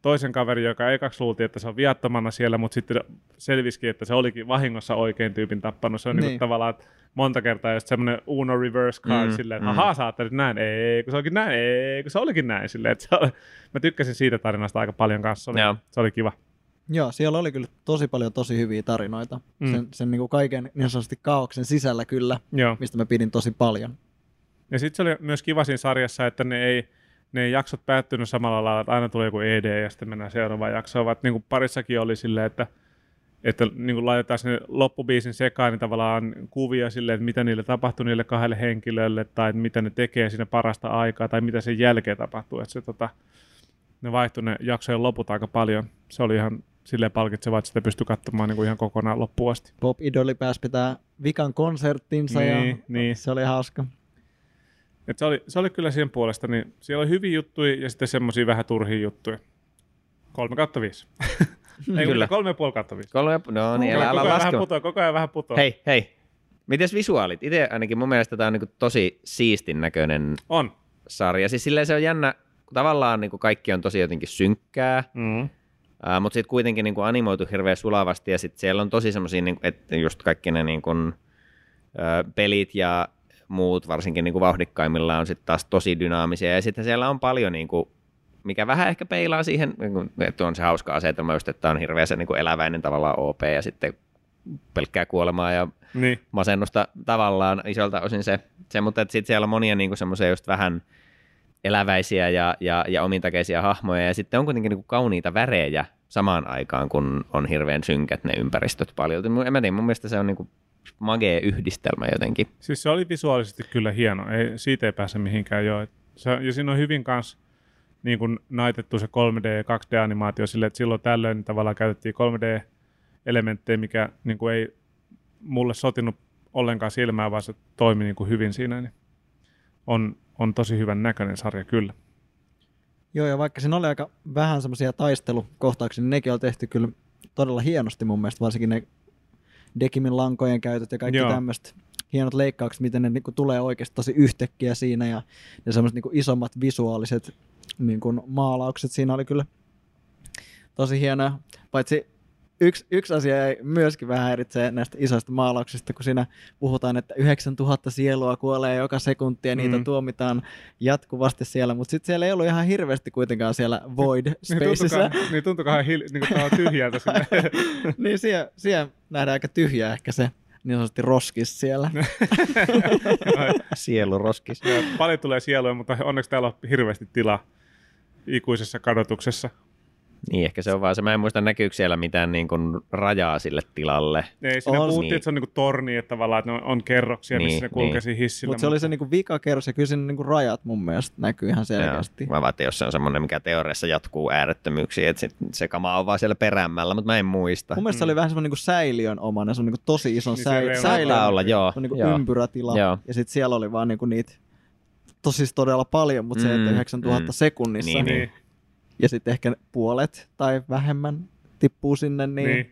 toisen kaverin, joka ekaksi luultiin, että se on viattomana siellä, mutta sitten selvisikin, että se olikin vahingossa oikein tyypin tappanut. Se on niin. Niin tavallaan monta kertaa just semmoinen Uno reverse card mm, silleen, että mm. ahaa, sä ajattelit näin, ei, kun se olikin näin, ei, kun se olikin näin. Silleen, että se oli, mä tykkäsin siitä tarinasta aika paljon kanssa, oli, se oli kiva. Joo, siellä oli kyllä tosi paljon tosi hyviä tarinoita. Mm. Sen, sen niin kuin kaiken niin sanotusti kaaoksen sisällä kyllä, joo. Mistä mä pidin tosi paljon. Ja sitten se oli myös kiva siinä sarjassa, että ne ei ne jaksot päättynyt samalla lailla, että aina tulee joku E D ja sitten mennään seuraavaan jaksoon, vaan niin parissakin oli silleen, että, että niin laitetaan sinne loppubiisin sekaan niin tavallaan kuvia silleen, että mitä niille tapahtui niille kahdelle henkilölle tai mitä ne tekee siinä parasta aikaa tai mitä sen jälkeen tapahtuu. Että se, tota, ne vaihtui ne jaksojen loput aika paljon. Se oli ihan silleen palkitseva, että sitä pystyi katsomaan niin kuin ihan kokonaan loppuun asti. Pop-idoli pääsi pitää vikan konserttinsa niin, ja niin. Se oli hauska. Et se oli, se oli kyllä sen puolesta, niin siellä oli hyviä juttuja ja sitten semmoisia vähän turhia juttuja. kolme kautta viisi. Ei kyllä. kolme pilkku viisi kautta viisi. Kolme, no niin, älä ala laskemaan. Koko, koko ajan vähän putoaa. Hei, hei. Mites visuaalit? Itse ainakin mun mielestä tämä on niinku tosi siistin näköinen on. Sarja. Siis silleen se on jännä, tavallaan niinku kaikki on tosi jotenkin synkkää, mm. uh, mutta sitten kuitenkin niinku animoitu hirveän sulavasti ja sitten siellä on tosi semmoisia, niinku, että just kaikki ne niinku, uh, pelit ja muut varsinkin niinku vauhdikkaimmilla on sitten taas tosi dynaamisia ja sitten siellä on paljon niinku, mikä vähän ehkä peilaa siihen, että on se hauska asetelma just, että on hirveä se niinku eläväinen tavallaan O P ja sitten pelkkää kuolemaa ja niin. Masennusta tavallaan isolta osin se, se mutta sitten siellä on monia niinku semmoisia just vähän eläväisiä ja, ja, ja omintakeisia hahmoja ja sitten on kuitenkin niinku kauniita värejä samaan aikaan, kun on hirveän synkät ne ympäristöt paljon. En mä tiedä, mun mielestä se on niinku magee yhdistelmä jotenkin. Siis se oli visuaalisesti kyllä hieno, ei, siitä ei pääse mihinkään joo. Se, ja siinä on hyvin kanssa niin naitettu se kolme D ja kaksi D-animaatio silleen, että silloin tällöin tavallaan käytettiin kolme D elementtejä, mikä niin kuin ei mulle sotinut ollenkaan silmään, vaan se toimi niin kuin hyvin siinä. Niin on, on tosi hyvän näköinen sarja kyllä. Joo, ja vaikka siinä oli aika vähän semmoisia taistelukohtauksia, niin nekin on tehty kyllä todella hienosti mun mielestä, varsinkin ne Decimin lankojen käytöt ja kaikki tämmöiset hienot leikkaukset, miten ne niinku tulee oikeasti tosi yhtäkkiä siinä, ja ne semmoiset niinku isommat visuaaliset niinku maalaukset siinä oli kyllä tosi hienoa. Paitsi yksi, yksi asia ei myöskin vähän häiritsee näistä isoista maalauksista, kun siinä puhutaan, että yhdeksäntuhatta sielua kuolee joka sekuntia, ja niitä mm. tuomitaan jatkuvasti siellä, mutta sitten siellä ei ollut ihan hirveästi kuitenkaan siellä void spacessa. Niin tuntuukohan hil- niin kuin tyhjältä sinne. Niin siellä, siellä nähdään aika tyhjää ehkä se niin sanotusti roskis siellä. Sielu roskis. Ja paljon tulee sieluja, mutta onneksi täällä on hirveästi tilaa ikuisessa kadotuksessa. Niin, ehkä se on vaan se. Mä en muista, näkyykö siellä mitään niin kuin rajaa sille tilalle. Ei, siinä puhuttiin, niin. Että se on niin kuin torni, että tavallaan että on kerroksia, niin, missä ne kulkesi niin. hissillä. Mut se mutta se oli se niin kuin vika kerros, ja kyllä siinä niin kuin rajat mun mielestä näkyy ihan selkeästi. Joo. Mä vaan, että jos se on semmoinen, mikä teoriassa jatkuu äärettömyyksiin, että se kama on vaan siellä perämmällä, mutta mä en muista. Mun mielestä mm. se oli vähän semmoinen niin kuin säiliön omana, se on niin kuin tosi ison niin säiliön. Säiliön olla, joo. Se on niin kuin joo. ympyrätila, joo. Ja sitten siellä oli vaan niin kuin niitä tosis todella paljon, mutta mm. se, että yhdeksäntuhatta mm. sekunnissa. Niin, niin. Niin. Ja sitten ehkä puolet tai vähemmän tippuu sinne, niin, niin.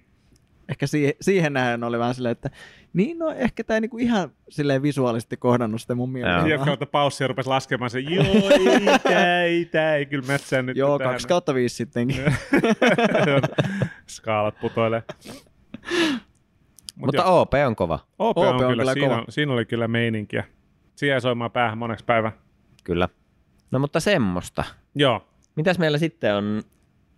ehkä siihen, siihen nähden oli vähän silleen, että niin no ehkä tämä ei niinku ihan silleen visuaalisesti kohdannut sitä mun mielestä. Jotka kautta paussia rupesi laskemaan se, joo ei, tää ei, tää ei kyllä mätsää nyt. Joo, kaksi kautta viisi sittenkin. Skaalat putoilee. Mut Mutta jo. O P on kova. O P on, on kyllä, kyllä siinä, kova. Siinä oli kyllä meininkiä. Siihen soimaan päähän moneksi päivän. Kyllä. No mutta semmoista. Joo. Mitäs meillä sitten on?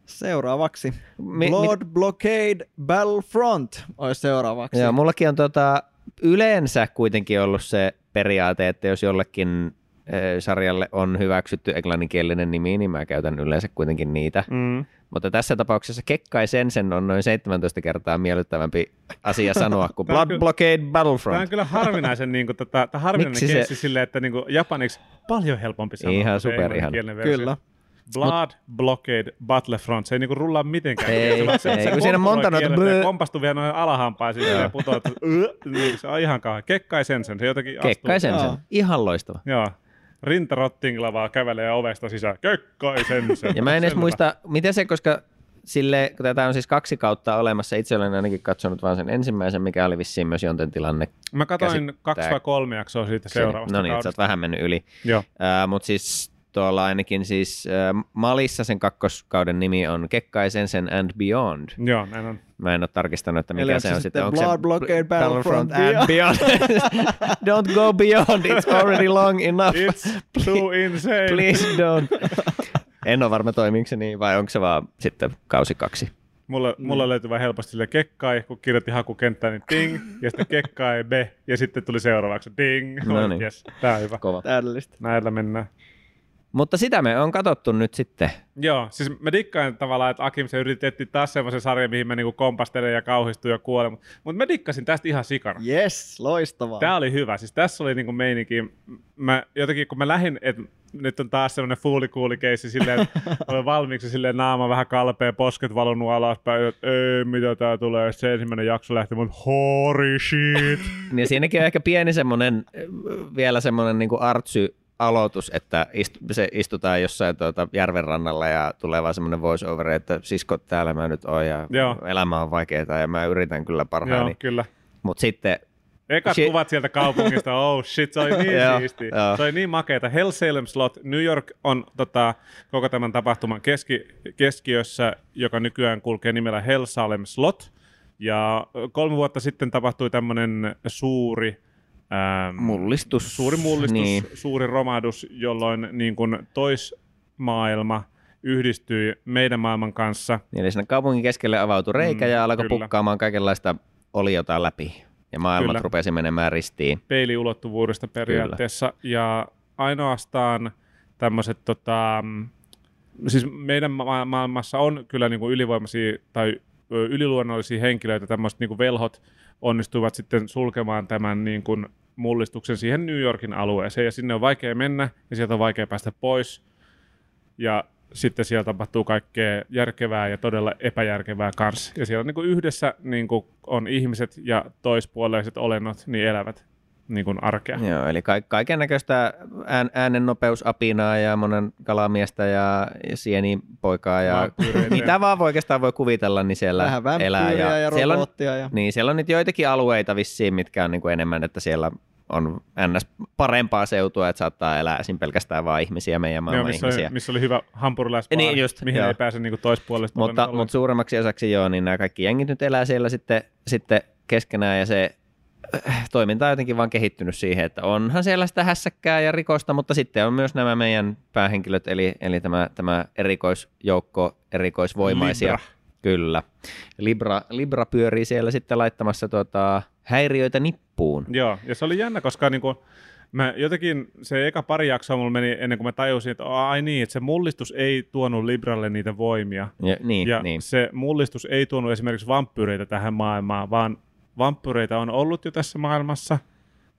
Seuraavaksi. Mi- Blood mit- Blockade Battlefront olisi seuraavaksi. Joo, mullakin on tota, yleensä kuitenkin ollut se periaate, että jos jollekin e, sarjalle on hyväksytty englanninkielinen nimi, niin mä käytän yleensä kuitenkin niitä. Mm. Mutta tässä tapauksessa Kekkai Sensen on noin seitsemäntoista kertaa miellyttävämpi asia sanoa kuin Blood kyllä, Blockade Battlefront. Tämä on kyllä harvinaisen niinku tätä harvinainen keissi sille, että niinku japaniksi paljon helpompi sanoa. Ihan super ihan. Kyllä. Blood Mut. Blockade Battlefront. Se ei niinku rullaa mitenkään. Ei, se, ei, se ei siinä on monta noita. Blö. Kompastuu vielä noin alahampaisiin ja putoaa. Se on ihan kauhean. Kekkai Sensen. Se jotenkin astuu. Kekkai Sensen. Aa. Ihan loistava. Joo. Rintarottingilla vaan kävelee ovesta sisään. Kekkai Sensen. Ja mä en edes muista, miten se, koska sille, kun tätä on siis kaksi kautta olemassa, itse olen ainakin katsonut vaan sen ensimmäisen, mikä oli vissiin myös jonten tilanne. Mä katsoin kaksi vai kolme jaksoa siitä seuraavasta. No niin, sä oot vähän mennyt yli. Joo. Uh, mut siis tuolla ainakin siis äh, Malissa sen kakkoskauden nimi on Kekkai Sensen and Beyond. Joo, näin on. Mä en ole tarkistanut, että mikä se on sitten. Onko se Blockade Battlefront and Beyond? Don't go beyond, it's already long enough. It's too insane. Please don't. En ole varma toimiiko se niin, vai onko se vaan sitten kausi kaksi? Mulla, mulla mm. löytyi vähän helposti sille Kekkai, kun kirjoitin hakukenttään, niin ding, ja sitten Kekkai B, ja sitten tuli seuraavaksi ding. No niin. Yes, tää on hyvä. Kova. Täydellistä. Näillä mennään. Mutta sitä me on katsottu nyt sitten. Joo, siis mä dikkaan tavallaan, että Akim se yritettiin taas semmoisen sarjan, mihin mä niinku kompastelen ja kauhistuin ja kuolen. Mutta mut mä dikkasin tästä ihan sikana. Yes, loistavaa. Tää oli hyvä. Siis tässä oli niinku meininki. Mä jotenkin, kun mä lähdin, että nyt on taas semmoinen fuulikuulikeissi silleen, että olen valmiiksi silleen naama vähän kalpea, posket valunut alaspäin, että ei, mitä tää tulee, se ensimmäinen jakso lähti, mutta holy shit. Ja siinäkin on ehkä pieni semmoinen, vielä semmoinen niinku artsy aloitus, että istu, se istutaan jossain tuota järven rannalla ja tulee vaan semmoinen voice over, että sisko täällä mä nyt oon ja joo. elämä on vaikeaa ja mä yritän kyllä parhaani. Joo, kyllä. Mut sitten ekat shit. Kuvat sieltä kaupungista, oh shit, se oli niin siistiä. Se oli niin makeata. Hellsalem's Lot, New York on tota, koko tämän tapahtuman keski, keskiössä, joka nykyään kulkee nimellä Hellsalem's Lot. Ja kolme vuotta sitten tapahtui tämmönen suuri Ähm, mullistus. Suuri mullistus, niin. Suuri romahdus, jolloin niin kuin toismaailma yhdistyi meidän maailman kanssa. Eli siinä kaupungin keskelle avautui reikä mm, ja alkoi kyllä. pukkaamaan kaikenlaista oliota läpi. Ja maailmat kyllä. rupesi menemään ristiin. Peiliulottuvuudesta periaatteessa. Kyllä. Ja ainoastaan tämmöiset, tota, siis meidän ma- maailmassa on kyllä niin kuin ylivoimaisia tai yliluonnollisia henkilöitä, tämmöiset niin kuin velhot, onnistuivat sitten sulkemaan tämän niin kuin mullistuksen siihen New Yorkin alueeseen, ja sinne on vaikea mennä, ja sieltä on vaikea päästä pois. Ja sitten siellä tapahtuu kaikkea järkevää ja todella epäjärkevää kanssa. Ja siellä on niin kuin yhdessä niin kuin on ihmiset ja toispuoleiset olennot, niin elävät niin kuin arkea. Joo, eli ka- kaikennäköistä ään- äänennopeusapiinaa ja monen kalamiestä ja sienipoikaa ja mitä vaan oikeastaan voi kuvitella, niin siellä elää. Ja, ja robottia. Ja... Niin, siellä on nyt joitakin alueita vissiin, mitkä on niin kuin enemmän, että siellä on ns. Parempaa seutua, että saattaa elää esim. Pelkästään vaan ihmisiä, meidän maailman ihmisiä. Missä oli, missä oli hyvä hampurilaispaari, niin just, mihin joo. ei pääse niin toispuolesta. Mutta, mutta suuremmaksi osaksi joo, niin nämä kaikki jengit nyt elää siellä sitten, sitten keskenään, ja se toiminta on jotenkin vaan kehittynyt siihen, että onhan siellä sitä hässäkkää ja rikosta, mutta sitten on myös nämä meidän päähenkilöt, eli, eli tämä, tämä erikoisjoukko, erikoisvoimaisia. Libra. Kyllä. Libra, Libra pyörii siellä sitten laittamassa tuota häiriöitä nippuun. Joo, ja se oli jännä, koska niinku, mä jotenkin se eka pari jaksoa mulla meni ennen kuin mä tajusin, että ai niin, että se mullistus ei tuonut Libralle niitä voimia. Ja, niin, ja niin. Se mullistus ei tuonut esimerkiksi vampyyreitä tähän maailmaan, vaan vampyyreitä on ollut jo tässä maailmassa,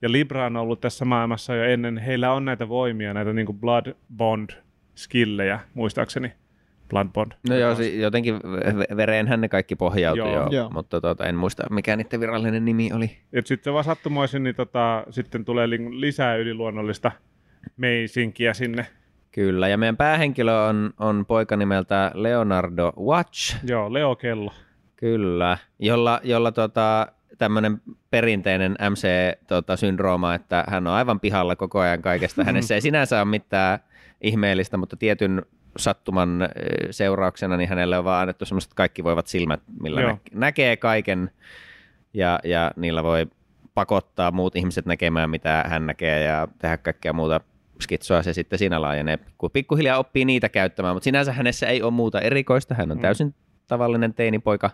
ja Libra on ollut tässä maailmassa jo ennen. Heillä on näitä voimia, näitä niinku blood bond-skillejä, muistaakseni. Bloodborne. No joo, jotenkin vereenhän ne kaikki pohjautui, joo. Joo, mutta tuota, en muista, mikä niiden virallinen nimi oli. Et sitten vaan sattumoisin, niin tota, sitten tulee lisää yliluonnollista meisinkiä sinne. Kyllä, ja meidän päähenkilö on, on poika nimeltä Leonardo Watch. Joo, Leo Kello. Kyllä, jolla, jolla tota, tämmöinen perinteinen M C-syndrooma, tota, että hän on aivan pihalla koko ajan kaikesta. Hänessä ei sinänsä ole mitään ihmeellistä, mutta tietyn sattuman seurauksena, niin hänelle on vaan annettu semmoiset kaikki voivat silmät, millä nä- näkee kaiken, ja, ja niillä voi pakottaa muut ihmiset näkemään, mitä hän näkee, ja tehdä kaikkea muuta skitsoa. Se sitten siinä laajenee, kun pikkuhiljaa oppii niitä käyttämään, mutta sinänsä hänessä ei ole muuta erikoista, hän on täysin tavallinen teinipoika,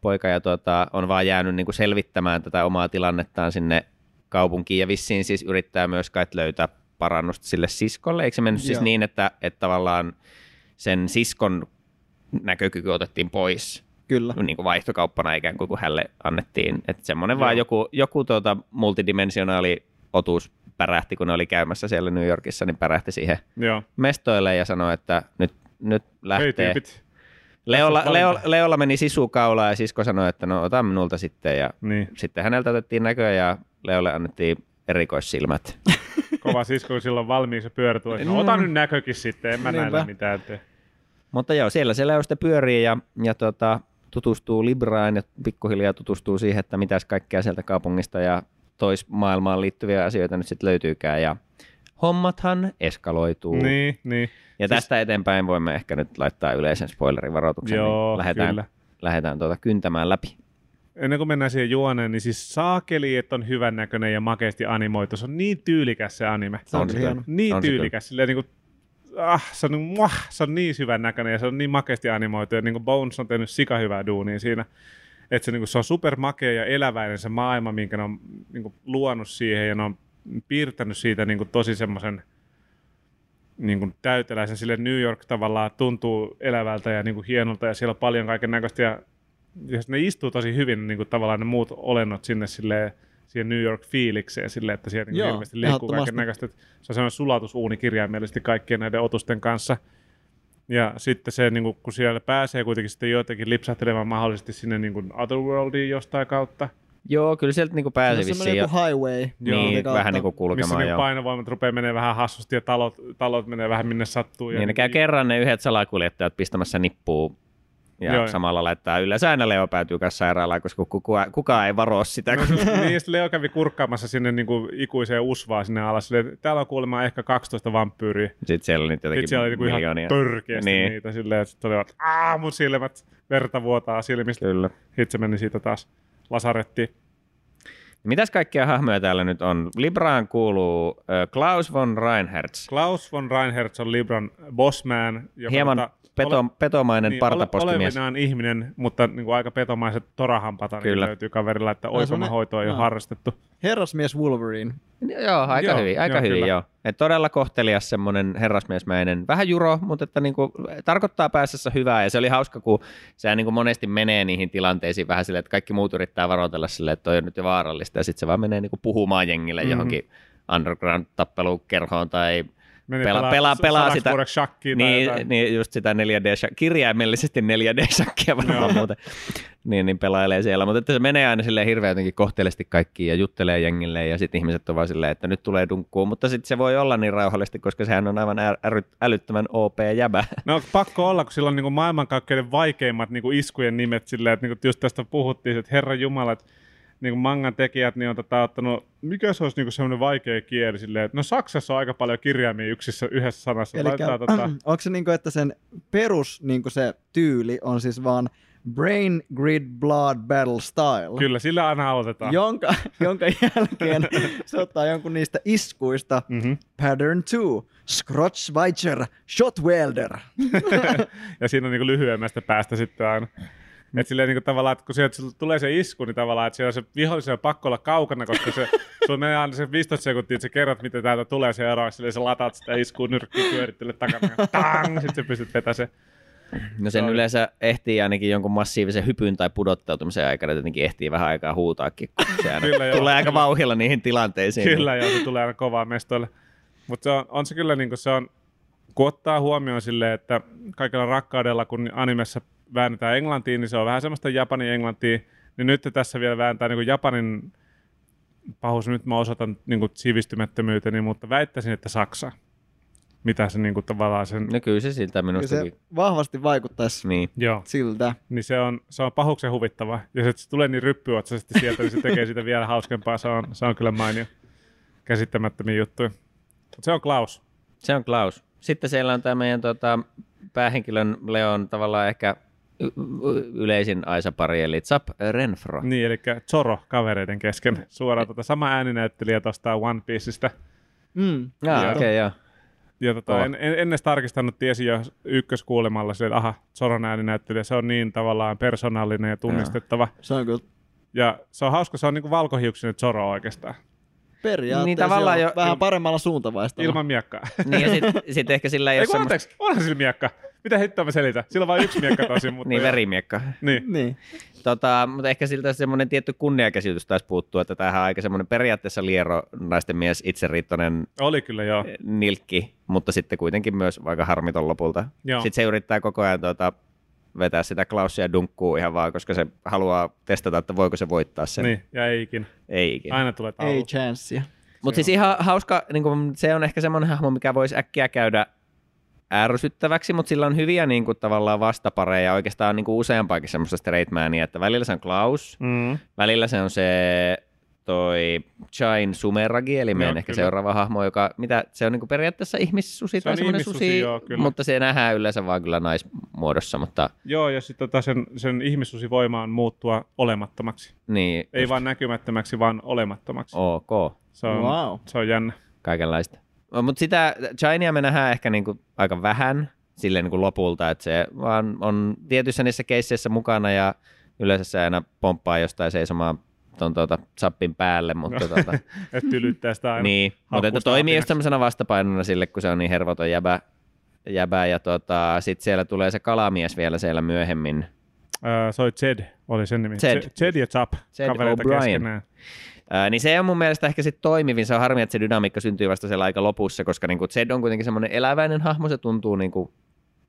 poika, ja tuota, on vaan jäänyt niin kuin selvittämään tätä omaa tilannettaan sinne kaupunkiin, ja vissiin siis yrittää myös kai löytää parannusta sille siskolle. Eikö se mennyt siis niin, että, että tavallaan sen siskon näkökyky otettiin pois? Kyllä. Niin kuin vaihtokauppana ikään kuin, kun hänelle annettiin. Että semmoinen vaan joku, joku tuota multidimensionaali otus pärähti, kun ne oli käymässä siellä New Yorkissa, niin pärähti siihen Joo. mestoille ja sanoi, että nyt, nyt lähtee. Hei, Leolla, Leo, Leolla meni sisukaulaa ja sisko sanoi, että no ota minulta sitten. Ja niin. Sitten häneltä otettiin näköä ja Leolle annettiin erikoissilmät. Kova sisko, kun sillä on valmiiksi pyörä tuossa. No ota nyt näkökin sitten, en mä näillä mitään tee. Mutta joo, siellä se läystä pyörii ja, ja tota, tutustuu Libraan ja pikkuhiljaa tutustuu siihen, että mitäs kaikkea sieltä kaupungista ja toismaailmaan liittyviä asioita nyt sitten löytyykään. Ja hommathan eskaloituu. Niin, niin. Ja tästä siis... eteenpäin voimme ehkä nyt laittaa yleisen spoilerivaroituksen. Joo, niin lähdetään, kyllä. Lähdetään tuota kyntämään läpi. Ennen kuin mennään siihen juoneen, niin siis saakeli, että on hyvän näköinen ja makeasti animoitu. Se on niin tyylikäs se anime. Se on hieno. Niin on tyylikäs. Se, niin kuin, ah, se, on, muah, se on niin hyvän näköinen ja se on niin makeasti animoitu. Ja niin kuin Bones on tehnyt sika hyvää duunia siinä. Että se, niin kuin, se on supermakea ja eläväinen se maailma, minkä ne on niin kuin, luonut siihen. Ja ne on piirtänyt siitä niin kuin, tosi semmoisen niin kuin, täyteläisen. Sille New York tavallaan tuntuu elävältä ja niin kuin, hienolta. Ja siellä on paljon kaiken näköistä ja... Ja ne istuu tosi hyvin niin kuin tavallaan ne muut olennot sinne silleen, siihen New York-fiilikseen silleen, että siellä niin ilmeisesti liikkuu kaiken näköistä. Se on sellainen sulatusuuni kirjaimellisesti kaikkien näiden otusten kanssa. Ja sitten se, niin kuin, kun siellä pääsee kuitenkin sitten joitakin lipsahtelemaan mahdollisesti sinne niin kuin Otherworldiin jostain kautta. Joo, kyllä sieltä niin kuin pääsi vissiin. Se on sellainen joku highway. Niin, vähän niin kuin kulkemaan. Missä niin painovoimat rupeaa menee vähän hassusti ja talot, talot menee vähän minne sattuu. Niin, ja ne niin, käy niin, kerran ne yhdet salakuljettajat pistämässä nippuun. Ja joo, samalla laittaa yleensä aina Leo päätyy kanssa sairaalaan, koska kukaan, kukaan ei varoa sitä. No, niin, Leo kävi kurkkaamassa sinne niin kuin ikuiseen usvaan sinne alas. Silleen, täällä on kuulemma ehkä kaksitoista vampyyriä. Sitten siellä oli jotenkin siellä oli miljoonia. Ihan törkeästi niin. Niitä. Silleen, sitten oli, että aah, mun silmät, verta vuotaa silmistä. Kyllä. Sitten se meni siitä taas lasarettiin. Mitäs kaikkia hahmoja täällä nyt on? Libraan kuuluu äh, Klaus von Reinherz. Klaus von Reinherz on Libran bossman. Hieman ta- peto, ole, Petomainen niin, partapostimies. Ole, olevinaan ihminen, mutta niin kuin aika petomaiset torahampat löytyy kaverilla, että oikomahoitoa ei ole harrastettu. Herrasmies Wolverine. Joo, aika joo, hyvin. Aika joo, hyvin joo. Et todella kohtelias semmoinen herrasmiesmäinen, vähän juro, mutta että niinku, tarkoittaa pääsessä hyvää. Ja se oli hauska, kun se niinku monesti menee niihin tilanteisiin vähän silleen, että kaikki muut yrittää varoitella silleen, että toi on nyt jo vaarallista. Ja sitten se vaan menee niinku puhumaan jengille mm-hmm. johonkin underground-tappelukerhoon tai Meni pelaa, pelaa, pelaa sitä, niin, niin just sitä neljä D-shakkia, kirjaimellisesti neljä D-shakkia varmaan muuten, niin, niin pelailee siellä, mutta että se menee aina silleen hirveän jotenkin kohteellisesti kaikkiin ja juttelee jengille ja sitten ihmiset on vaan silleen, että nyt tulee dunkkuun, mutta sitten se voi olla niin rauhallisesti, koska sehän on aivan älyttömän O P-jäbä. No pakko olla, kun sillä on niin kuin maailmankaikkeuden vaikeimmat niin kuin iskujen nimet silleen, että niin kuin just tästä puhuttiin, että herra jumala, niin mangan tekijät niin on tätä ottanut, mikä se olisi niin semmoinen vaikea kieli silleen, että no Saksassa on aika paljon kirjaimia yksissä yhdessä sanassa. Elikkä, tota... onko se niin kuin, että sen perus niin kuin se tyyli on siis vaan Brain Grid Blood Battle Style? Kyllä, sillä aina aloitetaan. Jonka, jonka jälkeen se ottaa jonkun niistä iskuista. Mm-hmm. Pattern two, Scrotchweicher Shotwelder. Ja siinä on niin lyhyemmästä päästä sitten aina. Että silleen niin kuin tavallaan, että kun sieltä tulee se isku, niin tavallaan, että siellä se vihollisen on pakko olla kaukana, koska se, sulla menee aina se viisitoista sekuntia, että sä kerrot, mitä täältä tulee seuraavaksi, silleen sä lataat sitä iskua nyrkkiä pyörittelyä takana, ja tang, sit sä pystyt vetämään se. No sen yleensä ehtii ainakin jonkun massiivisen hypyn tai pudottautumisen aikana, tietenkin ehtii vähän aikaa huutaakin, kun se aina tulee joo, aika kyllä. Vauhilla niihin tilanteisiin. Kyllä niin. Joo, se tulee aina kovaa mestoille. Mutta se on, on se kyllä niin kuin se on, kun ottaa huomioon silleen, että kaikella rakkaudella, kun animessa väännetään englantiin, niin se on vähän semmoista japanin englantia, niin nyt tässä vielä vääntää niin kuin japanin pahus, nyt mä osoitan niin kuin sivistymättömyyteni, mutta väittäisin, että Saksa. Mitä se niin kuin tavallaan sen... No kyllä se siltä minustakin. Se vahvasti vaikuttaisi niin. Siltä. Niin se on, se on pahuksen huvittava. Ja se tulee niin ryppyotsaisesti sieltä, niin se tekee siitä vielä hauskempaa. Se on, se on kyllä mainio. Käsittämättömiä juttuja. Mut se on Klaus. Se on Klaus. Sitten siellä on tämä meidän tota, päähenkilön Leon tavallaan ehkä... Y- yleisin aisapari, eli Zapp Renfro. Niin, eli Zoro kavereiden kesken. Suoraan tuota, sama ääninäyttelijä tuosta One Pieceista. Mm, jaa, okei, okay, joo. Ja tuota, oh. en, en, ennen tarkistanut, tiesin jo ykköskuulemalla silleen, että aha, Zoron ääninäyttelijä, se on niin tavallaan persoonallinen ja tunnistettava. Jaa. Se on kyllä. Ja se on hauska, se on niin kuin valkohiuksinen Zoro oikeastaan. Periaatteessa niin, jo, vähän il... paremmalla suuntavaistalla. Ilman miekkaa. Niin ja sitten sit ehkä sillä ei ole semmoista... Anteeksi, onhan sillä miekka. Mitä hittoa mä selitän? Sillä on vain yksi miekka tosin. Mutta niin, verimiekka. Niin. niin. Tota, mutta ehkä siltä semmoinen tietty kunniakäsitys taisi puuttua, että tämähän on aika semmoinen periaatteessa liero naisten mies itseriittoinen... Oli kyllä, joo. ...nilkki, mutta sitten kuitenkin myös aika harmiton lopulta. Joo. Sitten se yrittää koko ajan tuota, vetää sitä Klausia dunkkuu ihan vaan, koska se haluaa testata, että voiko se voittaa sen. Niin, ja ei ikinä. Ei ikinä. Aina tulee taulu. Ei chanssia. Mutta siis ihan hauska, niin kun, se on ehkä semmoinen hahmo, mikä voisi äkkiä käydä ärsyttäväksi, mutta sillä on hyviä niin kuin, tavallaan vastapareja, oikeastaan niin kuin useampaakin semmoista straight mania, että välillä se on Klaus, mm. välillä se on se toi Chain Sumeragi, eli meidän joo, ehkä kyllä. Seuraava hahmo, joka, mitä, se on niin kuin periaatteessa ihmissusi se tai semmoinen susi, joo, mutta se nähdään yleensä vaan kyllä naismuodossa. Mutta... Joo, ja sitten tota sen, sen ihmissusivoima on muuttua olemattomaksi. Niin. Ei just. Vaan näkymättömäksi, vaan olemattomaksi. Ok. Se on, wow. Se on jännä. Kaikenlaista. Mutta sitä Chainia me nähdään ehkä niinku aika vähän silleen niinku lopulta, että se vaan on tietyissä niissä keisseissä mukana ja yleensä se aina pomppaa jostain seisomaan ton tuota Zappin päälle. Mutta no, tuota, et tylyttää sitä aina. Niin, mutta että toimii just tämmöisenä vastapainona sille, kun se on niin hervoton jäbä. jäbä ja tuota, sitten siellä tulee se kalamies vielä siellä myöhemmin. Öö, se oli Zed, oli sen nimi. Zed, Zed ja Zapp, kavereita keskenään. Ää, niin se on mun mielestä ehkä sit toimivin. Se on harmi, että se dynamiikka syntyy vasta siellä aika lopussa, koska niinku Zed on kuitenkin semmoinen eläväinen hahmo, se tuntuu niinku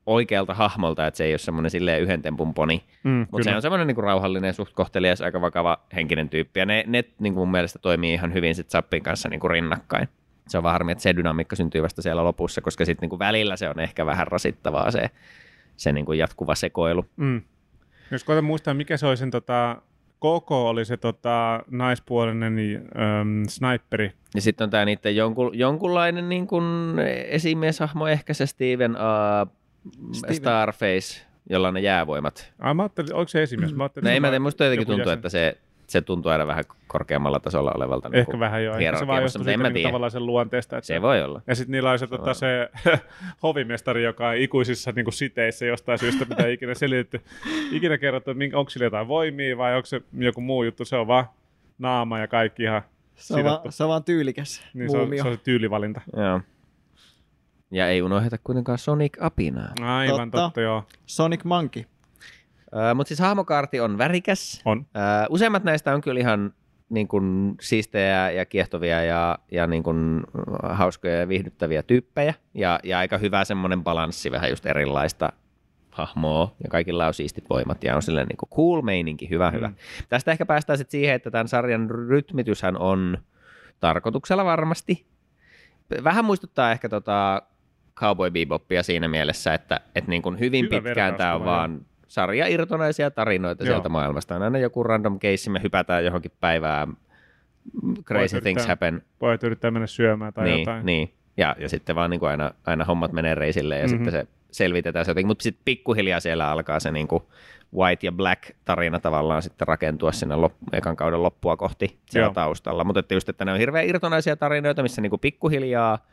oikealta hahmolta, että se ei ole semmoinen silleen yhden tempun poni. Mm, mutta se on semmoinen niinku rauhallinen, suht kohtelias, aika vakava henkinen tyyppi. Ja ne, ne niinku mun mielestä toimii ihan hyvin sit Zappin kanssa niinku rinnakkain. Se on vaan harmi, että se dynamiikka syntyy vasta siellä lopussa, koska sit niinku välillä se on ehkä vähän rasittavaa se, se niinku jatkuva sekoilu. Mm. Jos koitan muistaa, mikä se oli sen tota... Koko oli se tota, naispuolinen ähm, sniperi. Ja sitten on tämä niiden jonkun, jonkunlainen niin kun esimieshahmo, ehkä se Steven, uh, Steven Starface, jolla on ne jäävoimat. Ai mä ajattelin, oliko se esimies? Mä ajattelin, no ei mä tiedä, musta jotenkin tuntuu, jäsen. Että se, se tuntuu aina vähän korkeammalla tasolla olevalta. Ehkä niin vähän joo, ehkä se vaan jostain siitä niin tavallaan sen luonteesta. Että se voi olla. Ja sitten niillä on se, tota, se hovimestari, joka on ikuisissa niin kuin siteissä jostain syystä, mitä ikinä selitetty. Ikinä kerrottu, että onko sillä jotain voimia vai onko se joku muu juttu, se on vaan naama ja kaikki ihan sidottu. Se on vaan tyylikäs niin muumio. Se, se on se tyylivalinta. Joo. Ja ei unohdeta kuitenkaan Sonic-apinaa. Aivan totta, totta joo. Sonic Monkey. Uh, mutta siis hahmokaarti on värikäs. On. Uh, useimmat näistä on kyllä ihan niin kuin siistejä ja kiehtovia ja, ja niin kuin hauskoja ja viihdyttäviä tyyppejä ja, ja aika hyvä semmoinen balanssi, vähän just erilaista hahmoa ja kaikilla on siistit voimat ja on silleen niin kuin cool meininki, hyvä hyvä. Mm. Tästä ehkä päästään sitten siihen, että tämän sarjan rytmityshän on tarkoituksella varmasti. Vähän muistuttaa ehkä tota Cowboy Bebopia siinä mielessä, että, että niin kuin hyvin hyvä pitkään tämä on vaan sarja irtonaisia tarinoita Joo. sieltä maailmasta. On aina joku random case, me hypätään johonkin päivään, crazy things happen. Pojat yrittää mennä syömään tai niin, jotain. Niin. Ja, ja sitten vaan niin kuin aina, aina hommat menee reisille ja mm-hmm. sitten se selvitetään se jotenkin, mutta sitten pikkuhiljaa siellä alkaa se niin kuin white ja black tarina tavallaan sitten rakentua sinne lop- ekan kauden loppua kohti siellä Joo. taustalla. Mutta että just, että ne on hirveän irtonaisia tarinoita, missä niin kuin pikkuhiljaa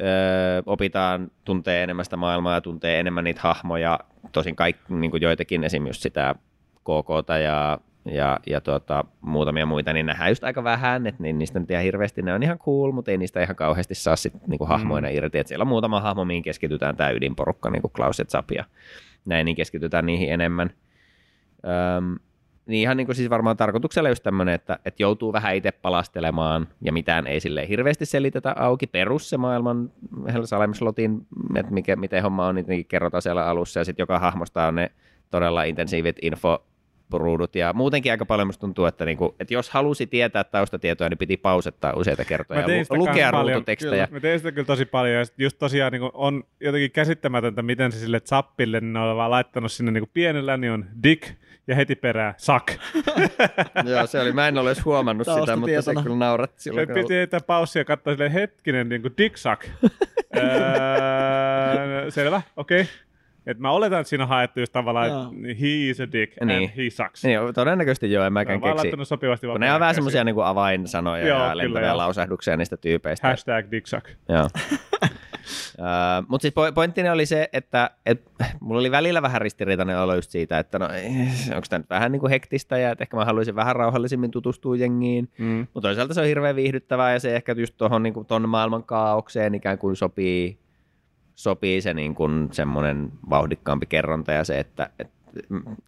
Öö, opitaan tuntee enemmän sitä maailmaa ja tuntee enemmän niitä hahmoja, tosin kaikki, niin kuin joitakin esimerkiksi sitä K K:ta ja, ja, ja tuota, muutamia muita, niin nähdään just aika vähän, että niistä nyt ihan hirveästi, ne on ihan cool, mutta ei niistä ihan kauheasti saa sit, niin kuin hahmoina mm. irti, että siellä on muutama hahmo, mihin keskitytään tämä ydinporukka, niin kuin Klaus ja Zapp ja näin, niin keskitytään niihin enemmän. Öm, Niin ihan niin kuin siis varmaan tarkoituksella just tämmöinen, että, että joutuu vähän itse palastelemaan ja mitään ei silleen hirveästi selitetä auki. Perus se maailman Hellsalem's Lotin, että mikä, miten homma on, niitäkin kerrotaan siellä alussa ja sitten joka hahmosta on ne todella intensiivit inforuudut ja muutenkin aika paljon musta tuntuu, että, niin kuin, että jos halusi tietää taustatietoja, niin piti pausettaa useita kertoja ja lukea ruututekstejä. Mä tein sitä kyllä tosi paljon ja just tosiaan niin kuin on jotenkin käsittämätöntä, miten se sille Zappille niin on vaan laittanut sinne niin kuin pienellä, niin on dick. Ja heti perään, sak. Joo, se oli, mä en ole edes huomannut sitä, mutta se kyllä nauratti silloin. Se piti heitä paussia ja katsoa silleen hetkinen, niin kuin dick sak. öö, selvä, okei. Okay. Et mä oletan, että siinä on haettu just tavallaan, no. he is a dick niin. and he sucks. Niin, todennäköisesti joo, en mäkään mä keksi. Sopivasti kun ne on vähän semmoisia niin kuin avainsanoja joo, ja lentäviä joo. lausahduksia niistä tyypeistä. Hashtag dick suck. Joo. Uh, Mutta siis pointtini oli se, että et, mulla oli välillä vähän ristiriitainen olo just siitä, että no, onko tämä nyt vähän niinku hektistä ja että ehkä mä haluaisin vähän rauhallisemmin tutustua jengiin. Mm. Mutta toisaalta se on hirveän viihdyttävää ja se ehkä just tuohon niinku, ton maailman kaaukseen ikään kuin sopii, sopii se niinku, semmoinen vauhdikkaampi kerronta ja se, että et,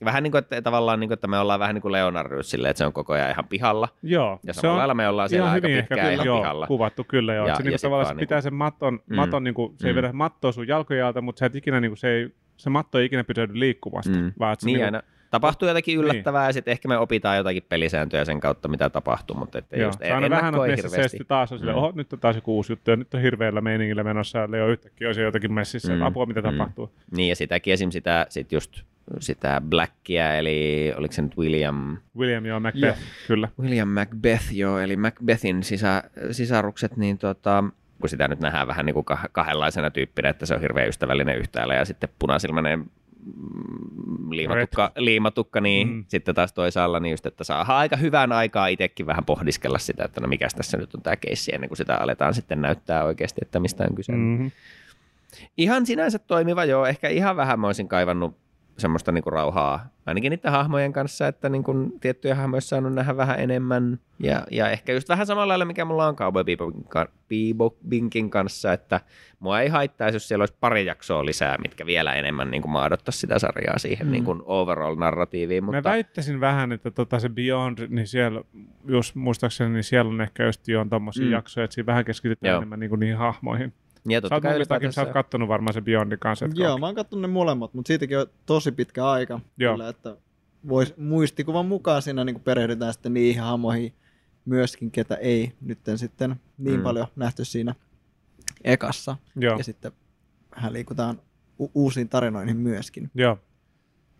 vähän niin kuin, että tavallaan niin kuin, että me ollaan vähän niin kuin Leonardoissa silleen, että se on koko ajan ihan pihalla. Joo, ja samalla lailla me ollaan siellä aika pitkään ihan joo, pihalla. Kuvattu kyllä joo. Ja, se ja niin tavallaan niin pitää sen maton, mm, maton niin kuin, se mm. ei vedä mattoa sun jalkojen alta, mutta se, ikinä, niin kuin, se, ei, se matto ei ikinä pysähdy liikkuvasta. Mm. Vaan, niin, niin aina. Tapahtuu jotakin yllättävää niin. ja sitten ehkä me opitaan jotakin pelisääntöjä sen kautta, mitä tapahtuu, mutta ettei just ennakkoi hirveästi. Se taas on silleen, mm. oho, nyt on taas joku uusi juttu ja nyt on hirveällä meiningillä menossa ja Leo yhtäkkiä on se jotakin messissä, mm. apua mitä mm. tapahtuu. Niin ja sitäkin esim. sitä sit just sitä Blackia, eli oliko se nyt William? William, joo, Macbeth, joo. kyllä. William Macbeth, joo, eli Macbethin sisä, sisarukset, niin tota, kun sitä nyt nähdään vähän niin kuin kahdenlaisena tyyppinä, että se on hirveän ystävällinen yhtäällä ja sitten punasilmäinen liimatukka, liimatukka niin mm. sitten taas toisaalla niin just, että saa aika hyvän aikaa itsekin vähän pohdiskella sitä, että no mikäs tässä nyt on tämä keissi, ennen kuin sitä aletaan sitten näyttää oikeasti, että mistä on kyse. Mm-hmm. Ihan sinänsä toimiva, joo, ehkä ihan vähän mä olisin kaivannut semmoista niinku rauhaa, ainakin niiden hahmojen kanssa, että niinku tiettyjä hahmoja saanut nähdä vähän enemmän. Ja, ja ehkä just vähän samalla lailla, mikä mulla on Cowboy Bebopin kanssa, että mua ei haittaisi, jos siellä olisi pari jaksoa lisää, mitkä vielä enemmän niinku maadottaisi sitä sarjaa siihen mm. niinku overall-narratiiviin. Mutta mä väittäisin vähän, että tota se Beyond, niin siellä, jos muistaakseni, niin siellä on ehkä just jo tommosia mm. jaksoja, että siinä vähän keskitytään Joo. enemmän niinku niihin hahmoihin. Ja totta kai ylipäätänsä. Sä oot kattonut varmaan se Beyondin kanssa. Joo, on. Mä oon kattonut ne molemmat, mutta siitäkin on tosi pitkä aika. Kyllä, että vois, muistikuvan mukaan siinä niin perehdytään sitten niihin hahmoihin myöskin, ketä ei nyt sitten niin mm. paljon nähty siinä ekassa. Joo. Ja sitten vähän liikutaan u- uusiin tarinoihin myöskin. Joo.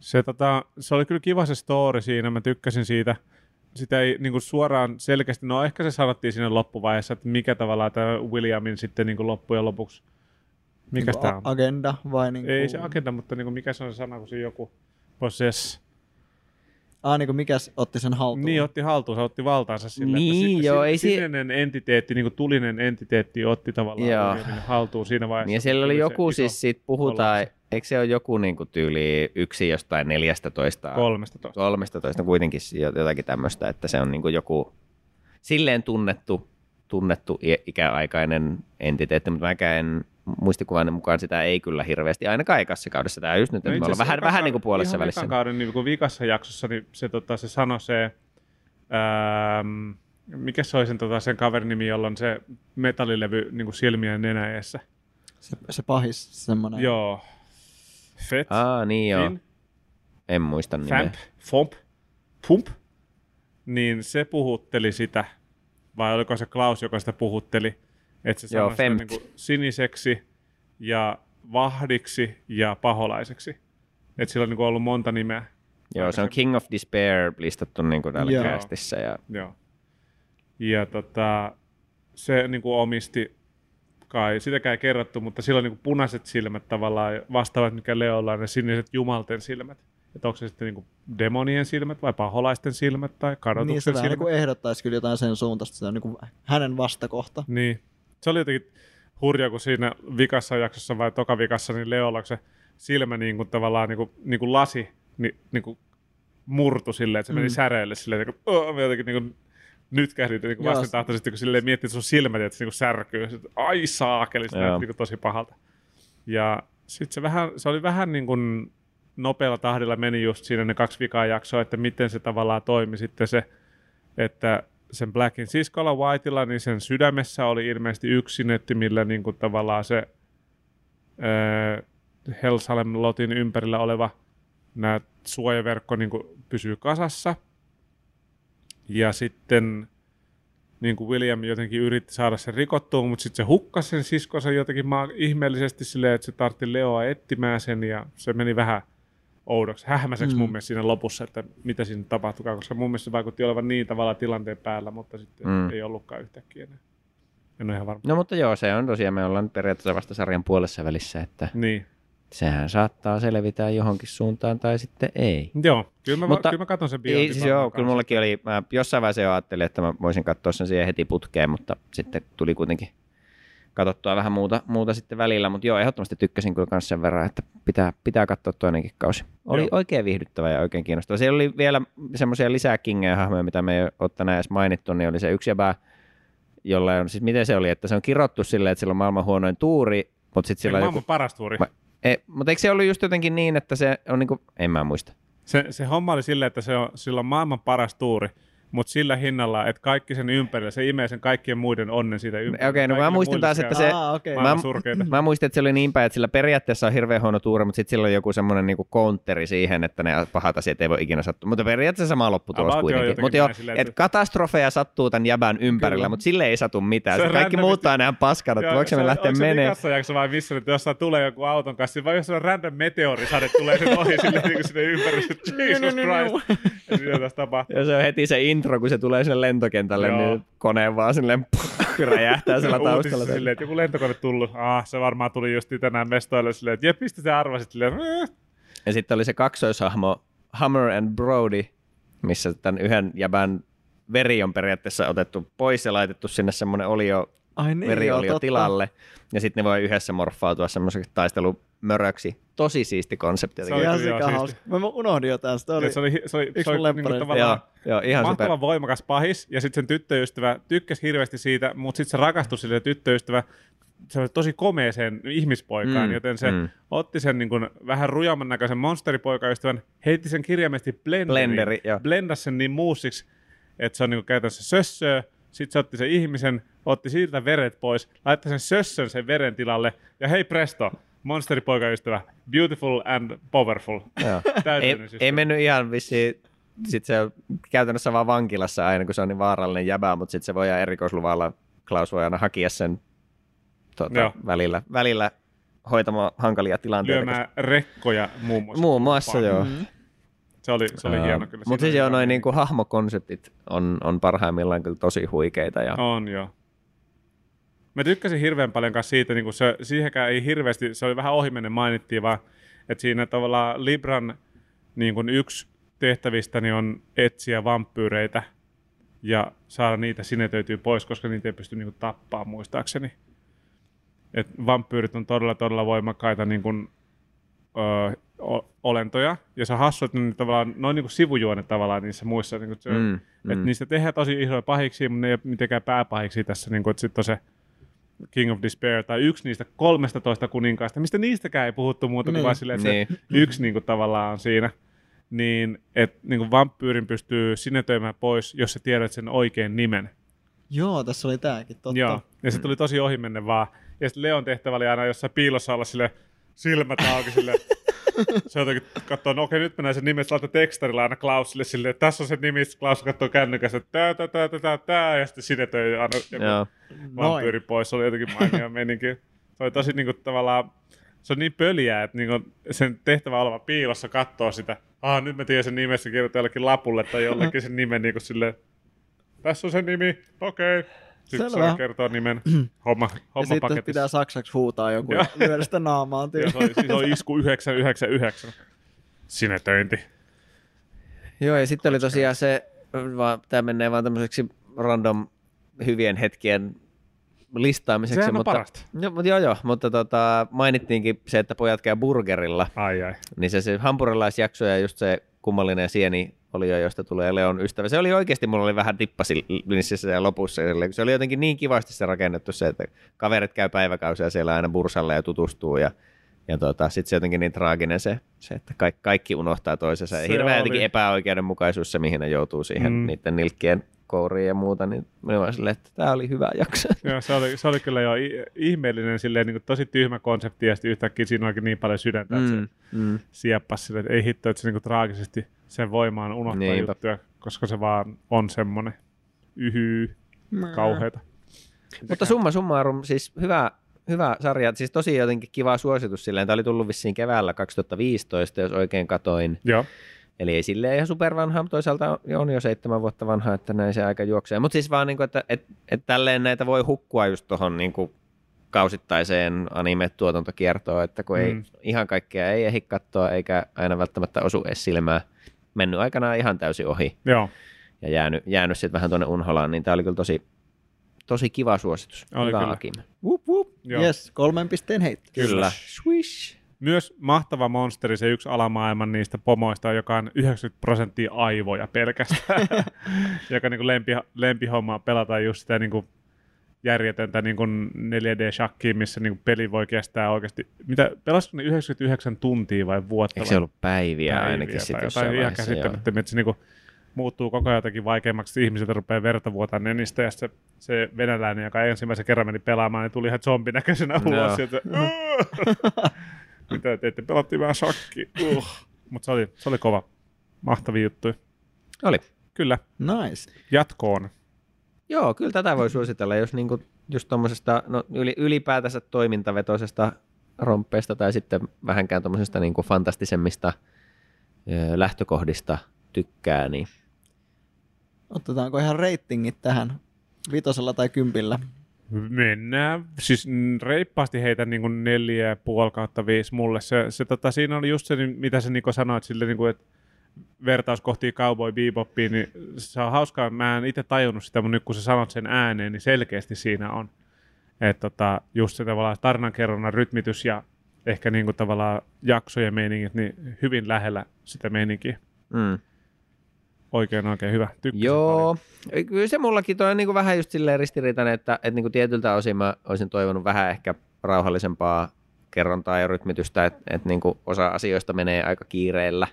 Se, tota, se oli kyllä kiva se story siinä, mä tykkäsin siitä. Sitä ei niin kuin suoraan selkeästi, no ehkä se sanottiin siinä loppuvaiheessa, että mikä tavallaan tämä Williamin sitten niin kuin loppujen lopuksi, mikä tämä on? Agenda vai niin kuin... Ei se agenda, mutta niin kuin mikä se on se sana, kun siinä joku possess. Ah, niin kuin mikä otti sen haltuun? Niin, otti haltuun, se otti valtaansa sillä, niin, että si- si- sininen entiteetti, niin kuin tulinen entiteetti otti tavallaan joo. haltuun siinä vaiheessa. Ja siellä oli joku siis siitä puhutaan... Eikö se ole joku niin kuin tyyli yksi jostain neljästä toista? Kolmesta toista. Kolmesta toista, kuitenkin jotakin tämmöistä, että se on niin kuin joku silleen tunnettu, tunnettu ikäaikainen entiteetti, mutta mäkään en muistikuvainen mukaan sitä ei kyllä hirveästi, ainakaan ekassa kaudessa. Tämä just nyt, no että me ollaan vähän, vähän niin kuin puolessa ihan välissä. Ihan ekan kauden niin kuin viikassa jaksossa niin se, tota, se sanoi se Öö, mikä se olisi tota, sen kaverin nimi, jolla on se metallilevy niin kuin silmien nenäessä? Se, se pahis semmoinen. Joo. Fet. Aa, niin joo. Fin. En muista nimeä. Famp, fomp, pump. Niin se puhutteli sitä, vai oliko se Klaus, joka sitä puhutteli, että se sanoi sitä niin kuin siniseksi ja vahdiksi ja paholaiseksi. Että sillä on niin kuin ollut monta nimeä. Joo, se on King of Despair listattu niin kuin täällä käästissä. Ja, joo. Ja tota, se niin kuin omisti, kai sitäkään ei kerrottu, mutta sillä on niin kuin punaiset silmät tavallaan vastaavat, mikä Leolla on, ne siniset jumalten silmät. Että onko se sitten niin kuin demonien silmät vai paholaisten silmät tai kadotuksen niin, silmät. Niin, se vähän niin ehdottaisi kyllä jotain sen suuntaista, se on niin kuin hänen vastakohta. Niin, se oli jotenkin hurjaa, kun siinä vikassa jaksossa vai toka vikassa, niin Leolla se silmä niin kuin tavallaan niin kuin, niin kuin lasi, Ni, niinku murtu silleen, että se meni mm. säreille silleen, niinku, oh, jotenkin niinku nytkähdin niinku vastentahtoisesti, kun silleen miettii, että sun silmät, että se niinku särkyy. Sit, ai saakeli, se näytti niinku tosi pahalta. Ja sit se, vähän, se oli vähän niinku nopealla tahdilla meni just siinä ne kaksi vikaa jaksoa, että miten se tavallaan toimi sitten se, että sen Blackin siskolla Whiteilla, niin sen sydämessä oli ilmeisesti yksi netti, millä niinku tavallaan se öö, Hellsalem Lotin ympärillä oleva nämä suojaverkko niin kuin pysyy kasassa. Ja sitten niin kuin William jotenkin yritti saada sen rikottua, mutta sitten se hukkasi sen siskonsa jotenkin maa- ihmeellisesti silleen, että se tartti Leoa etsimään sen ja se meni vähän oudoksi, hähmäiseksi mm. mun mielestä siinä lopussa, että mitä siinä tapahtuikaan, koska mun mielestä se vaikutti olevan niin tavallaan tilanteen päällä, mutta sitten mm. ei ollutkaan yhtäkkiä enää. En ole ihan varma. No mutta joo, se on tosiaan, me ollaan periaatteessa vasta sarjan puolessa välissä, että... Niin. Sehän saattaa selvitää johonkin suuntaan tai sitten ei. Joo, kyllä mä, mutta, kyllä mä katson sen biologin. Siis joo, kyllä mullakin oli, mä jossain vaiheessa jo ajattelin, että mä voisin katsoa sen siihen heti putkeen, mutta sitten tuli kuitenkin katsottua vähän muuta, muuta sitten välillä. Mutta joo, ehdottomasti tykkäsin kyllä myös sen verran, että pitää, pitää katsoa toinenkin kausi. Oli joo. Oikein viihdyttävä ja oikein kiinnostava. Siellä oli vielä semmoisia lisää King-hahmoja, mitä me ei ole tänään edes mainittu, niin oli se yksi jäbää, jolla on, siis miten se oli, että se on kirottu silleen, että sillä on maailman huonoin tuuri, mutta sitten sillä on joku... paras tuuri. E, mutta eikö se ollut just jotenkin niin, että se on niinku, en mä muista. Se, se homma oli silleen, että se on, sillä on maailman paras tuuri, mutta sillä hinnalla, että kaikki sen ympärillä, se imee sen kaikkien muiden onnen siitä ympärillä. Okei, okay, no mä muistin taas, että se, aa, okay. mä, mä muistin, että se oli niin päin, että sillä periaatteessa on hirveän huono tuuri, mutta sitten sillä on joku semmoinen niinku counteri siihen, että ne pahat asiat ei voi ikinä sattua. Mutta periaatteessa sama lopputulos about kuitenkin. Mutta jo, että et katastrofeja sattuu tämän jäbän ympärillä, mutta sille ei satu mitään. Se kaikki muut on ihan paskana, että voiko se me lähteä meneen. Onko se ikassa vai missä, että jos tulee joku auton kanssa, vai jos se on random meteorisade, tulee sen ohi sinne ympärille, Jesus Christ. Ja siinä taas tapahtuu. Se on heti se intro, kun se tulee sinne lentokentälle, joo. Niin koneen vaan silleen puh, räjähtää sillä taustalla. Silleen, että joku lentokone tullut. Ah, se varmaan tuli just tänään mestoille silleen, että jep, mistä sä arvasit? Silleen. Ja sitten oli se kaksoishahmo Hammer and Brody, missä tämän yhden jäbän veri on periaatteessa otettu pois ja laitettu sinne semmoinen olio, ai niin, veriolio joo, tilalle. Ja sitten ne voi yhdessä morfautua semmoiseksi taistelumöröksi. Tosi siisti konsepti. Se oli ihan sikahauska. Mä unohdin jo tästä. Oli, se oli, se oli, yksi se oli niin tavallaan joo, joo, mahtava super. Voimakas pahis. Ja sitten sen tyttöystävä tykkäsi hirveästi siitä, mutta sitten se rakastui sille tyttöystävä se tosi komeeseen ihmispoikaan, mm, joten se mm. otti sen niin kuin vähän rujamman näköisen monsteripoikaystävän, heitti sen kirjaimesti blenderiin, blenderi, blendasi sen niin muusiksi, että se on niin kuin käytännössä sössöä. Sitten se otti sen ihmisen, otti siltä veret pois, laittoi sen sössön sen veren tilalle ja hei presto, monsteripoikaystävä, beautiful and powerful. ei, ei mennyt ihan vissiin, sit se on käytännössä vaan vankilassa aina, kun se on niin vaarallinen jäbää, mutta sitten se voi erikoisluvalla, Klaus voi aina hakia sen tuota, välillä, välillä hoitamaan hankalia tilanteita. Lyömään rekkoja muun muassa. Muun muassa, joo. Mm-hmm. Se oli, se oli uh, hieno kyllä. Mutta siis joo, noin niinku hahmokonseptit on, on parhaimmillaan kyllä tosi huikeita. Ja... On joo. Mä tykkäsin hirveän paljon kanssa siitä, niin se, siihenkään ei hirveästi, se oli vähän ohimennen mainittiin, vaan että siinä tavallaan Libran niin kun yksi tehtävistä niin on etsiä vampyyreitä ja saada niitä sinetöityä pois, koska niitä ei pysty niin kun tappaa muistaakseni. Et vampyyrit on todella todella voimakkaita niin kun, öö, O- olentoja, ja se hassut niin tavallaan noin niinku sivujuone tavallaan niissä muissa niinku se, mm, mm. että niistä tehdään tosi isoja pahiksi, mutta ne ei ole mitenkään pääpahiksi tässä niinku, että sitten on se King of Despair tai yksi niistä kolmetoista kuninkaasta, mistä niistäkään ei puhuttu muuta kuin niin. Vaan silleen, että niin. Yksi niinku tavallaan on siinä. niin että niin vampyyrin pystyy sinetöimään pois, jos sä tiedät sen oikein nimen. Joo, tässä oli tääkin, totta. Joo, ja se tuli tosi ohimenne vaan. Ja sitten Leon tehtävä oli aina jossain piilossa olla sille silmät auki sille. Se jotenkin katsoo, no okei, nyt mennään sen nimen, se laittaa tekstarilla aina Klausille silleen, että tässä on se nimi, Klaus katsoo kännykästä, tää, tää, tää, tää, tää, ja sitten sinetöi aina joku vampyyri pois. Se oli jotenkin mainio meininki. Se oli tosi niinku tavallaan, se on niin pöliä, että niinku sen tehtävä oleva piilossa katsoo sitä. Ah, nyt mä tiedän sen nimessä, kirjoittaa jollekin lapulle tai jollekin sen nimen niinku silleen. Tässä on se nimi, okei. Okay. Sitten saa kertoa nimen homma, homma ja paketissa. Pitää saksaksi huutaa joku ja lyödä sitä naamaan. Ja se, oli, se oli isku yhdeksän yhdeksän yhdeksän. Sinetöinti. Joo, ja sitten oli tosiaan se, vaan, tämä menee vaan tämmöiseksi random hyvien hetkien listaamiseksi. Sehän on mutta, parasta. Jo, mutta, joo, joo, mutta tota, mainittiinkin se, että pojat käy burgerilla. Ai ai. Niin se, se hampurilaisjakso ja just se kummallinen sieni oli jo, josta tulee Leon ystävä. Se oli oikeasti, mulla oli vähän dippasi niissä ja lopussa. Se oli jotenkin niin kivasti se rakennettu se, että kaverit käy päiväkausia siellä aina bursalla ja tutustuu. Ja, ja tota, sitten se jotenkin niin traaginen se, se että kaikki, kaikki unohtaa toisensa. Se hirveä oli jotenkin epäoikeudenmukaisuus se, mihin ne joutuu siihen mm. niiden nilkkien kouriin ja muuta. Niin minä olin silleen, että tämä oli hyvä jakso. Joo, se, oli, se oli kyllä jo ihmeellinen, silleen, niin kuin tosi tyhmä konsepti. Ja sitten yhtäkkiä siinä onkin niin paljon sydäntä, että mm. se mm. sieppasi silleen, että ei hitto, että se niin kuin traagisesti sen voimaan unohtaa juttuja, koska se vaan on semmoinen yhyy, Mää. kauheata. Mutta käy? summa summarum, siis hyvä, hyvä sarja, siis tosi jotenkin kiva suositus silleen. Tämä oli tullut vissiin keväällä kaksituhattaviisitoista, jos oikein katoin. Joo. Eli ei silleen ihan supervanha, mutta toisaalta on jo seitsemän vuotta vanha, että näin se aika juoksee. Mutta siis vaan, niin kuin, että et, et tälleen näitä voi hukkua just tuohon niin kausittaiseen anime-tuotantokiertoon, että kun mm. ei, ihan kaikkea ei ehdi katsoa, eikä aina välttämättä osu edes silmään. Mennyt aikanaan ihan täysin ohi. Joo. Ja jäänyt, jäänyt sitten vähän tuonne unholaan, niin tämä oli kyllä tosi, tosi kiva suositus. Oli hyvä kyllä. Wup, wup. Yes, kolmen pisteen heitto. Kyllä. Swish. Myös mahtava monsteri, se yksi alamaailman niistä pomoista, joka on yhdeksänkymmentä prosenttia aivoja pelkästään. Joka niin kuin lempi, lempihommaa pelataan just sitä niin kuin järjetöntä niin kuin neljä D-shakkiin, missä niin kuin peli voi kestää oikeasti. Mitä, pelasiko ne yhdeksänkymmentäyhdeksän tuntia vai vuotta? Eikö se ollut päiviä, päiviä ainakin sitten jossain vaiheessa? Tai ihan käsittämättä, että se niin kuin muuttuu koko ajan jotenkin vaikeammaksi. Ihmiset rupeaa verta vuotaan nenistä ja se, se venäläinen, joka ensimmäisen kerran meni pelaamaan, niin tuli ihan zombinäköisenä no. ulos. Sieltä, mitä teette? Pelattiin vähän shakkiin. Uh. Mutta se oli, se oli kova. Mahtavia juttuja. Oli. Kyllä. Nice. Jatkoon. Joo, kyllä tätä voi suositella, jos niinku just tommosesta, no ylipäätänsä toimintavetoisesta romppeesta tai sitten vähänkään tommosesta niinku fantastisemmista ö, lähtökohdista tykkää, niin otetaanko ihan ratingit tähän vitosella tai kympillä? Mennään. Siis reippaasti heitä niinku neljä ja puoli kautta viisi mulle. Se, se tota, siinä oli just se, mitä sä Niko sanoit sille, niinku, että vertaus kohti Cowboy Bebopia, niin se on hauskaa. Mä en itse tajunnut sitä, mutta nyt kun sä sanot sen ääneen, niin selkeästi siinä on. Että tota, just se tavallaan tarinankerronnan rytmitys ja ehkä niinku tavallaan jaksojen meiningit, niin hyvin lähellä sitä meininkiä. Mm. Oikein oikein hyvä. Tykkäsin Joo. paljon. Kyllä se mullakin toi on niinku vähän just silleen ristiriitainen, että, että niinku tietyltä osin mä olisin toivonut vähän ehkä rauhallisempaa kerrontaa ja rytmitystä, että, että niinku osa asioista menee aika kiireellä.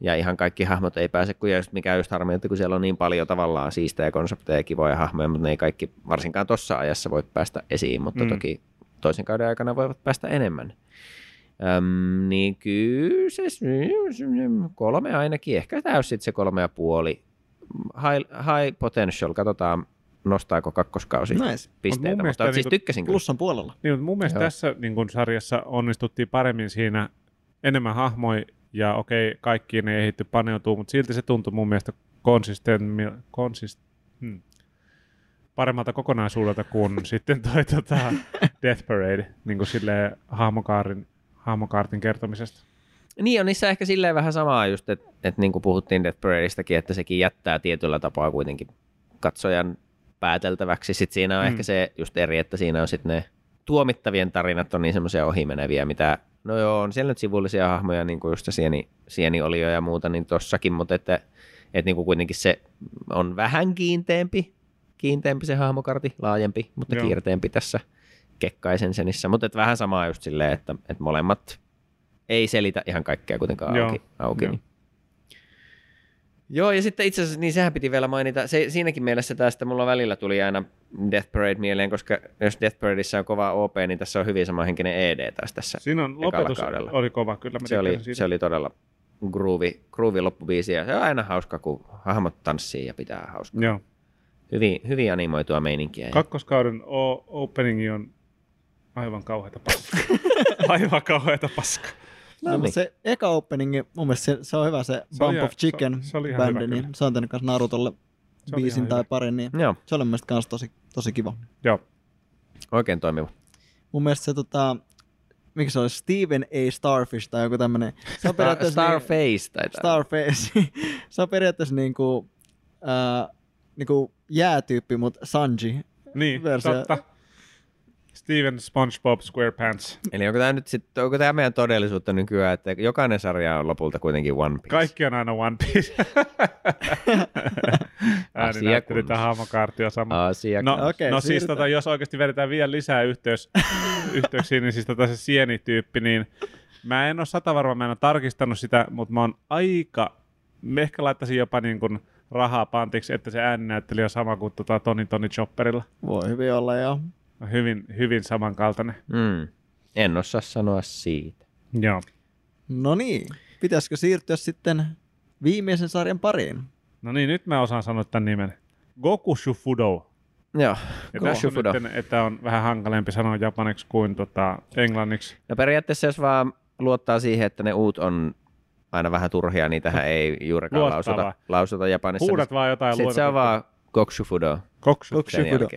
Ja ihan kaikki hahmot ei pääse, kun just, mikä on just harmi, että kun siellä on niin paljon tavallaan siistejä konsepteja ja kivoja hahmoja, mutta ne ei kaikki varsinkaan tuossa ajassa voi päästä esiin, mutta mm. toki toisen kauden aikana voivat päästä enemmän. Öm, niin kyllä se kolme ainakin, ehkä tämä olisi sitten se kolme ja puoli. High, high potential, katsotaan nostaako kakkoskausi nice. pisteitä, mutta niin siis tykkäsin kyllä. Plussan puolella. Niin, mutta mun mielestä Joo. tässä niin kun sarjassa onnistuttiin paremmin siinä enemmän hahmoja. Ja okei, kaikkiin ei ehitty paneutua, mutta silti se tuntui mun mielestä konsisten, konsist, hmm, paremmalta kokonaisuudelta kuin sitten toi tota Death Parade, niin kuin silleen hahmokaarin, hahmokaartin kertomisesta. Niin on niissä ehkä silleen vähän samaa just, että et niin kuin puhuttiin Death Paradeistakin, että sekin jättää tietyllä tapaa kuitenkin katsojan pääteltäväksi. Sitten siinä on mm. ehkä se just eri, että siinä on sitten ne tuomittavien tarinat on niin semmoisia ohimeneviä, mitä no joo, on siellä nyt sivullisia hahmoja, niin kuin just sieni, sieni oli jo ja muuta, niin tossakin, mutta että, että niin kuin kuitenkin se on vähän kiinteämpi, kiinteämpi se hahmokarti, laajempi, mutta joo. kiirteämpi tässä Kekkai Sensenissä, mutta että vähän samaa just silleen, että, että molemmat ei selitä ihan kaikkea kuitenkaan joo. auki. auki niin. Joo, ja sitten itse asiassa, niin sehän piti vielä mainita, se, siinäkin mielessä tästä mulla välillä tuli aina Death Parade mieleen, koska jos Death Paradeissa on kova O P, niin tässä on hyvin samanhenkinen E D taas tässä. Siinä on lopetus, kaudella. Oli kova, kyllä. Mä se, oli, se oli todella groovy, groovy loppubiisi, ja se on aina hauska, kun hahmot tanssii ja pitää hauskaa. Joo. Hyvin, hyvin animoitua meininkiä. Kakkoskauden o- openingi on aivan kauheata paskaa. aivan kauheata paskaa. No, no, se eka openingi, mun mielestä se, se on hyvä se, se Bump of Chicken se, se bändi, hyvä, niin se on tehnyt kanssa Narutolle biisin tai parin, niin joo. Se oli mun mielestä kanssa tosi, tosi kiva. Joo, oikein toimiva. Mun mielestä se, tota, mikä se oli, Steven A. Starfish tai joku tämmönen. Starface. Starface. Se on periaatteessa niinku, äh, niinku jäätyyppi, mut Sanji. Niin, versio. Totta. Steven SpongeBob SquarePants. Eli onko tämä nyt sitten, onko tämä meidän todellisuutta nykyään, että jokainen sarja on lopulta kuitenkin One Piece? Kaikki on aina One Piece. Ääni näytti nyt hahmokaartia samaa. No, okay, no siis tota, jos oikeasti vedetään vielä lisää yhteys, yhteyksiä, niin siis tota se sienityyppi, niin mä en ole sata varma, mä en ole tarkistanut sitä, mutta mä oon aika, mä ehkä laittaisin jopa niin kuin rahaa pantiksi, että se ääninäyttelijä on sama kuin tota Toni Toni Chopperilla. Voi hyvin olla, joo. Hyvin, hyvin samankaltainen. Mm. En osaa sanoa siitä. Joo. No niin, pitäisikö siirtyä sitten viimeisen sarjan pariin? No niin, nyt mä osaan sanoa tämän nimen. Goku Shufudo. Joo, Goku Shufudo. Nyt, että on vähän hankalempi sanoa japaniksi kuin tota englanniksi. No periaatteessa jos vaan luottaa siihen, että ne uut on aina vähän turhia, niitähän ei juurikaan lausuta, lausuta Japanissa. Huudat vaan jotain. Sitten se on vaan Goku Shufudo. Goku Shufudo.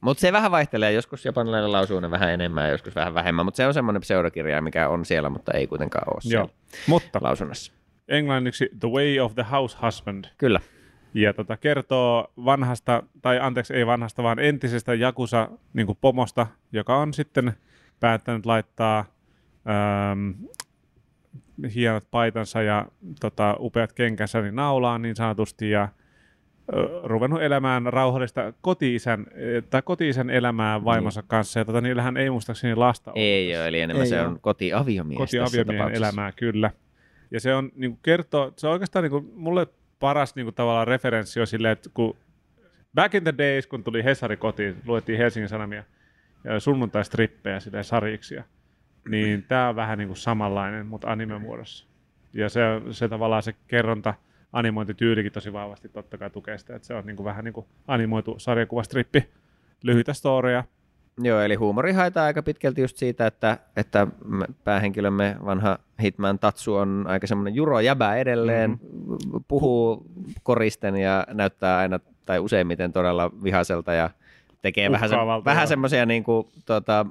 Mutta se vähän vaihtelee, joskus japanilainen lausuu ne vähän enemmän ja joskus vähän vähemmän, mutta se on semmoinen pseudokirja, mikä on siellä, mutta ei kuitenkaan ole siellä. Joo, mutta lausunnassa. Englanniksi The Way of the House Husband. Kyllä. Ja tota, kertoo vanhasta, tai anteeksi ei vanhasta, vaan entisestä Yakuza niin kuin pomosta, joka on sitten päättänyt laittaa äm, hienot paitansa ja tota, upeat kenkänsä niin naulaan niin sanotusti ja ruvennut elämään rauhallista koti-isän, tai koti-isän elämää vaimonsa niin kanssa. Ja tota, niillähän ei muistaakseni lasta ole. Ei ole, eli enemmän ei se ole. On kotiaviomies kotiaviomiehen elämää, kyllä. Ja se on niin kuin kertoo, se on oikeastaan niin kuin, mulle paras niin kuin, tavallaan referenssi on silleen, että kun back in the days, kun tuli Hesari kotiin, luettiin Helsingin Sanomia ja sunnuntaistrippejä silleen sarjiksi, ja, niin tämä on vähän niin kuin samanlainen, mutta animemuodossa. Ja se, se tavallaan se kerronta, animointityylikin tosi vahvasti totta kai tukee sitä, että se on niin kuin vähän niin kuin animoitu sarjakuvastrippi, lyhyitä storeja. Joo, eli huumori haetaan aika pitkälti just siitä, että, että päähenkilömme vanha Hitman Tatsu on aika semmoinen jurojäbä edelleen, mm-hmm. puhuu koristen ja näyttää aina tai useimmiten todella vihaiselta ja tekee uhkaavalta, vähän semmoisia niin tuota,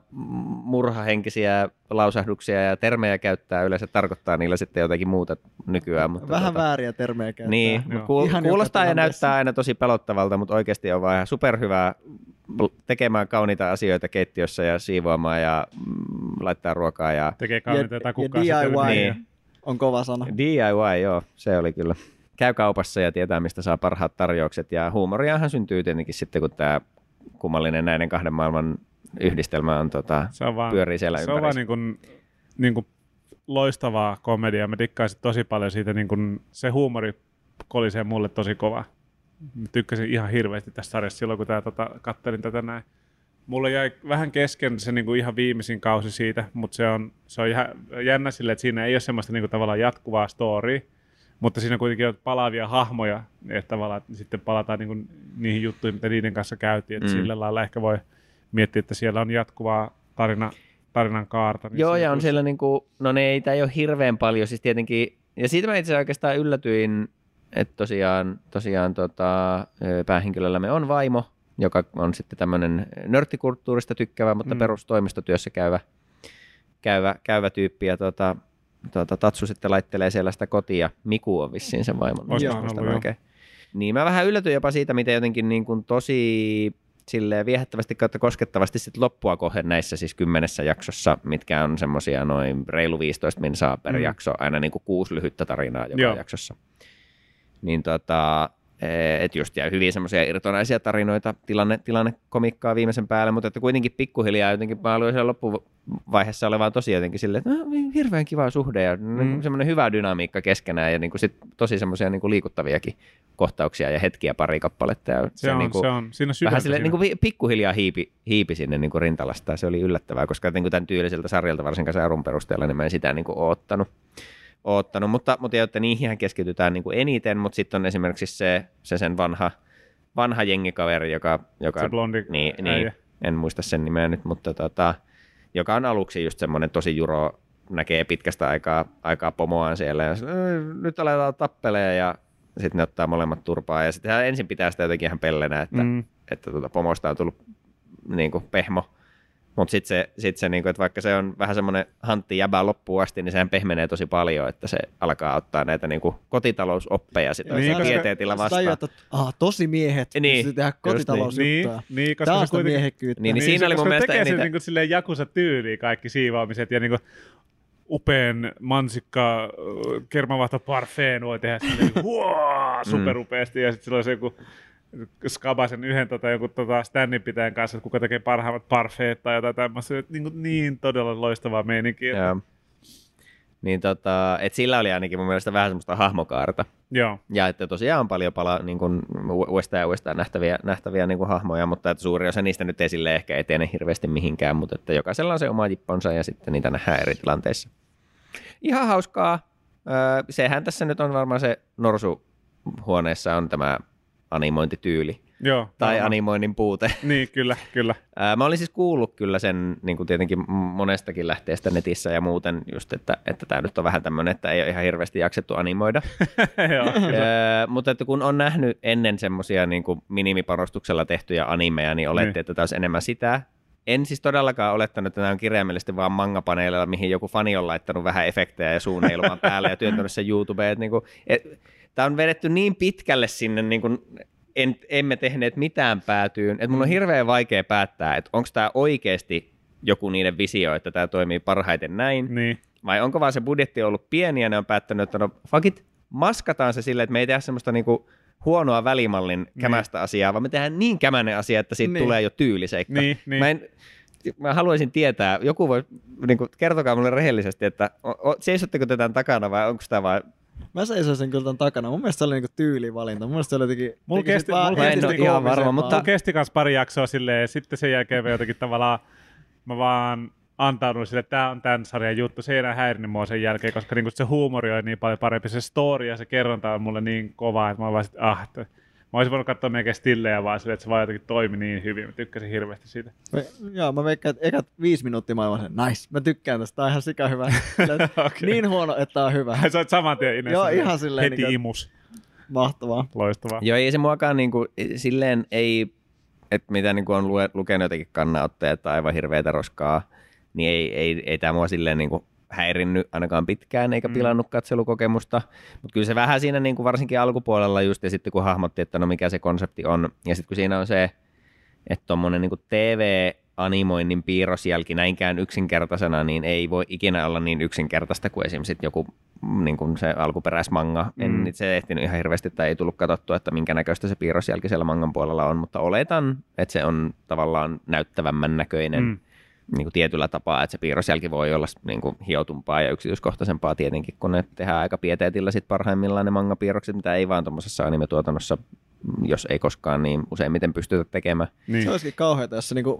murhahenkisiä lausahduksia ja termejä käyttää. Yleensä tarkoittaa niillä sitten jotakin muuta nykyään. Mutta vähän tuota, vääriä termejä käyttää. Niin, kuul- kuulostaa ja näyttää aina tosi pelottavalta, mutta oikeasti on vaan ihan superhyvää tekemään kauniita asioita keittiössä ja siivoamaan ja mm, laittaa ruokaa. Ja, tekee kauniita ja, tai kukaan ja D I Y niin. On kova sana. D I Y, joo, se oli kyllä. Käy kaupassa ja tietää, mistä saa parhaat tarjoukset. Ja huumoriahan syntyy tietenkin sitten, kun tämä kummallinen näiden kahden maailman yhdistelmä on, tota, se on vaan, pyörii siellä ympärissä. Se on vaan niin kuin, niin kuin loistavaa komediaa. Mä dikkaisin tosi paljon siitä. Niin kuin se huumori kolisee mulle tosi kova. Mä tykkäsin ihan hirveästi tästä sarjasta silloin, kun tää, tota, kattelin tätä näin. Mulle jäi vähän kesken se niin kuin ihan viimeisin kausi siitä, mutta se on, se on ihan jännä silleen, että siinä ei ole semmoista niin kuin tavallaan jatkuvaa storia, mutta siinä kuitenkin on palaavia hahmoja, että tavallaan sitten palataan niin kuin niihin juttuihin, mitä niiden kanssa käytiin. Mm. Sillä lailla ehkä voi miettiä, että siellä on jatkuvaa tarina, tarinan kaarta. Niin joo, ja on siellä niin kuin, no ne ei, tää ei ole hirveän paljon, siis tietenkin, ja siitä mä itse oikeastaan yllätyin, että tosiaan, tosiaan tota, päähenkilöllämme on vaimo, joka on sitten tämmöinen nörttikulttuurista tykkäävä, mutta mm. perustoimistotyössä käyvä, käyvä, käyvä tyyppi, ja tota, Tuota, Tatsu sitten laittelee siellä sitä kotia. Miku on vissiin sen vaimon. Niin mä vähän yllätyin jopa siitä, miten jotenkin niin kuin tosi silleen viehättävästi kautta koskettavasti sit loppua kohden näissä siis kymmenessä jaksossa, mitkä on semmosia noin reilu viisitoista minsaa per mm. jakso, aina niin kuin kuusi lyhyttä tarinaa joka joo. jaksossa. Niin tota, et just jäi hyvin semmoisia irtonaisia tarinoita, tilanne, tilannekomikkaa viimeisen päälle, mutta että kuitenkin pikkuhiljaa jotenkin mä aloin siellä loppu, vaiheessa olevaan tosi jotenkin silleen, että no, hirveän kiva suhde ja mm. semmoinen hyvä dynamiikka keskenään ja niin kuin sit tosi semmoisia niin kuin liikuttaviakin kohtauksia ja hetkiä pari kappaletta. Ja se, se on, niin kuin, se on. Siinä on vähän silleen, siinä. Niin kuin pikkuhiljaa hiipi, hiipi sinne niin kuin rintalasta. Se oli yllättävää, koska niin kuin tämän tyyliseltä sarjalta varsinkaan sarun perusteella, niin mä en sitä niin kuin ole ottanut. ottanut. Mutta, mutta jotta niihin keskitytään niin kuin eniten, mutta sitten on esimerkiksi se, se sen vanha, vanha jengikaveri, joka... joka se blondi niin, niin, en muista sen nimeä nyt, mutta... Tota, joka on aluksi just semmoinen tosi juro, näkee pitkästä aikaa, aikaa pomoaan siellä ja nyt aletaan tappelemaan ja sitten ne ottaa molemmat turpaa ja sitten ensin pitää sitä jotenkin ihan pellenä, että, mm. että, että tuota, pomosta on tullut niin kuin pehmo, mutta sitten se, sit se niin kuin, että vaikka se on vähän semmoinen hantti jäbää loppuun asti, niin sehän pehmenee tosi paljon, että se alkaa ottaa näitä niin kuin kotitalousoppeja sitä niin, tieteetillä vastaan. Sitä että ah, tosi miehet, niin, se tehdään kotitalousjuttaa. Niin, niin, tämä on sitä miehekkyyttä. Niin, niin, niin, siinä koska oli mun tekee eniten... sen niin silleen jakusa tyyliin kaikki siivaamiset ja niin kuin upean mansikka kermavahto parfeen voi tehdä silleen huoaa superupeasti ja sitten silloin se joku skabasen yhden tota, joku tota standin pitäjän kanssa, että kuka tekee parhaimmat parfeet tai jotain tämmöistä. Niin, niin todella loistavaa meininkiä. Niin, tota, et sillä oli ainakin mun mielestä vähän semmoista hahmokaarta. Joo. Ja että tosiaan on paljon pala, niin kun, uudestaan ja uudestaan nähtäviä, nähtäviä niin kun hahmoja, mutta että suuri osa niistä nyt ei sille ehkä etene hirveästi mihinkään, mutta että jokaisella on se oma jipponsa ja sitten niitä nähdään eri tilanteissa. Ihan hauskaa. Öö, sehän tässä nyt on varmaan se norsuhuoneessa on tämä animointityyli. Joo, tai aha. Animoinnin puute. Niin, kyllä, kyllä. Mä olin siis kuullut kyllä sen niin kuin tietenkin monestakin lähteestä netissä ja muuten just, että, että tämä nyt on vähän tämmöinen, että ei ole ihan hirveästi jaksettu animoida. Joo, öö, mutta että kun on nähnyt ennen semmoisia niin kuin minimipanostuksella tehtyjä animeja, niin oletti, niin. Että tämä olisi enemmän sitä. En siis todellakaan olettanut, että nämä on kirjaimellisesti vaan mangapaneelilla, mihin joku fani on laittanut vähän efektejä ja suun ilmaan päälle ja työntänyt sen YouTubeen. Niin tämä on vedetty niin pitkälle sinne... Niin kuin, En, emme tehneet mitään päätyyn, että mun on hirveän vaikea päättää, että onko tämä oikeasti joku niiden visio, että tämä toimii parhaiten näin, niin. Vai onko vaan se budjetti ollut pieni ja ne on päättänyt, että no fuck it, maskataan se silleen, että me ei tehdä semmoista niinku huonoa välimallin kämästä niin. Asiaa, vaan me tehdään niin kämäinen asia, että siitä niin. Tulee jo tyyliseikka. Niin, niin. Mä, en, mä haluaisin tietää, joku voi, niinku, kertokaa mulle rehellisesti, että o, o, seisotteko te tämän takana vai onko tämä vaan... Mä seisoisin kyllä tämän takana. Mun mielestä se oli niinku tyylivalinta. Mun mielestä se oli jotenkin... Mulla kesti, mulla kesti, kesti ihan varma, mutta... Mulla kesti kans pari jaksoa silleen, ja sitten sen jälkeen mä jotenkin tavallaan... Mä vaan antauduin sille, että tää on tän sarjan juttu. Se ei enää häirinyt mua sen jälkeen, koska niinku se huumori oli niin paljon parempi. Se story ja se kerronta on mulle niin kovaa, että mä vaan sit, ah... Että... Mä olisin voinut katsoa melkein stillejä vaan silleen, että se vaan jotenkin toimi niin hyvin. Mä tykkäsin hirveästi siitä. Me, joo, mä veikkaan, että ekat viisi minuuttia mä olin vaan nice, mä tykkään tästä, tää on ihan sika hyvä. Okay. Niin huono, että tää on hyvä. Sä oot saman tien Ines. Joo, ihan silleen. Heti niin, imus. Mahtavaa. Loistavaa. Joo, ei se muakaan niin kuin, silleen ei, että mitä niin kuin on lue, lukenut jotenkin kannanotteja tai aivan hirveätä roskaa, niin ei, ei, ei tää mua silleen niin kuin häirinnyt ainakaan pitkään eikä pilannut katselukokemusta, mutta kyllä se vähän siinä niin kuin varsinkin alkupuolella just ja sitten kun hahmotti, että no mikä se konsepti on ja sitten kun siinä on se, että tuommoinen niin kuin T V-animoinnin piirrosjälki näinkään yksinkertaisena, niin ei voi ikinä olla niin yksinkertaista kuin esimerkiksi joku niin kuin se alkuperäismanga. En mm. itse ehtinyt ihan hirveästi tai ei tullut katsottua, että minkä näköistä se piirrosjälki siellä mangan puolella on, mutta oletan, että se on tavallaan näyttävämmän näköinen. Mm. Niin kuin tietyllä tapaa, että se piirrosjälki voi olla niin kuin hiotumpaa ja yksityiskohtaisempaa tietenkin, kun ne tehdään aika pieteetillä sit parhaimmillaan ne mangapiirrokset, mitä ei vaan tuommoisessa anime-tuotannossa, jos ei koskaan, niin useimmiten pystytä tekemään. Niin. Se olisikin kauheata, jos se niinku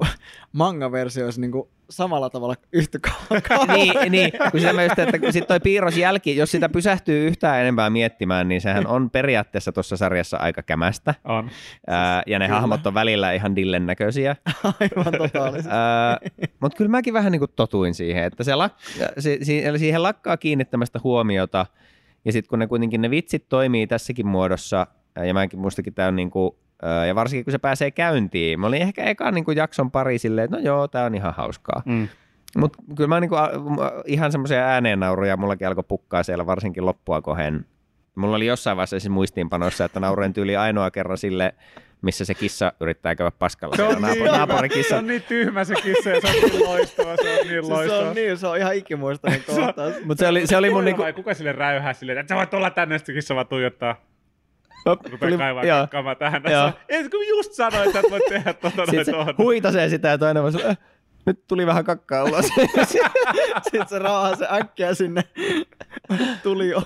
manga-versio olisi niinku samalla tavalla yhtä kauheaa. niin, niin, kun sitä mä just, että sit toi piirrosjälki, jos sitä pysähtyy yhtään enempää miettimään, niin sehän on periaatteessa tuossa sarjassa aika kämästä. On. Ää, ja ne kyllä. Hahmot on välillä ihan dillen näköisiä. Aivan totaalisesti. Mutta kyllä mäkin vähän niinku totuin siihen, että se lak- se, se, siihen lakkaa kiinnittämästä huomiota, ja sitten kun ne kuitenkin ne vitsit toimii tässäkin muodossa, ja mäkin muistakin tämä on niin kuin, ja varsinkin kun se pääsee käyntiin, mä olin ehkä ekaan niin kuin jakson pari silleen, että no joo, tämä on ihan hauskaa. Mm. Mutta kyllä mä niin kuin, ihan semmoisia ääneennauruja mullakin alkoi pukkaa siellä varsinkin loppua kohden. Mulla oli jossain vaiheessa siis muistiinpanossa, että nauroin tyyli ainoa kerran sille, missä se kissa yrittää käydä paskalla. Se on, niin, naapurikissa. Se on niin tyhmä se kissa ja se on niin loistava, se on niin loistava. Se on niin, se on ihan ikimuistainen kohtaus. Mutta se oli, se oli mun niinku... Kuka sille räyhää silleen, että sä voit olla tänne, sitten kissa vaan tuijottaa. Rupee kaivaa kamaa tähän. Ensin kun just sanoit, että voit tehdä tuota noin tuohon. Huitasee sitä ja toinen vaan nyt tuli vähän kakkaa ulos. Sitten se raahaa se äkkiä sinne. Tuli jo.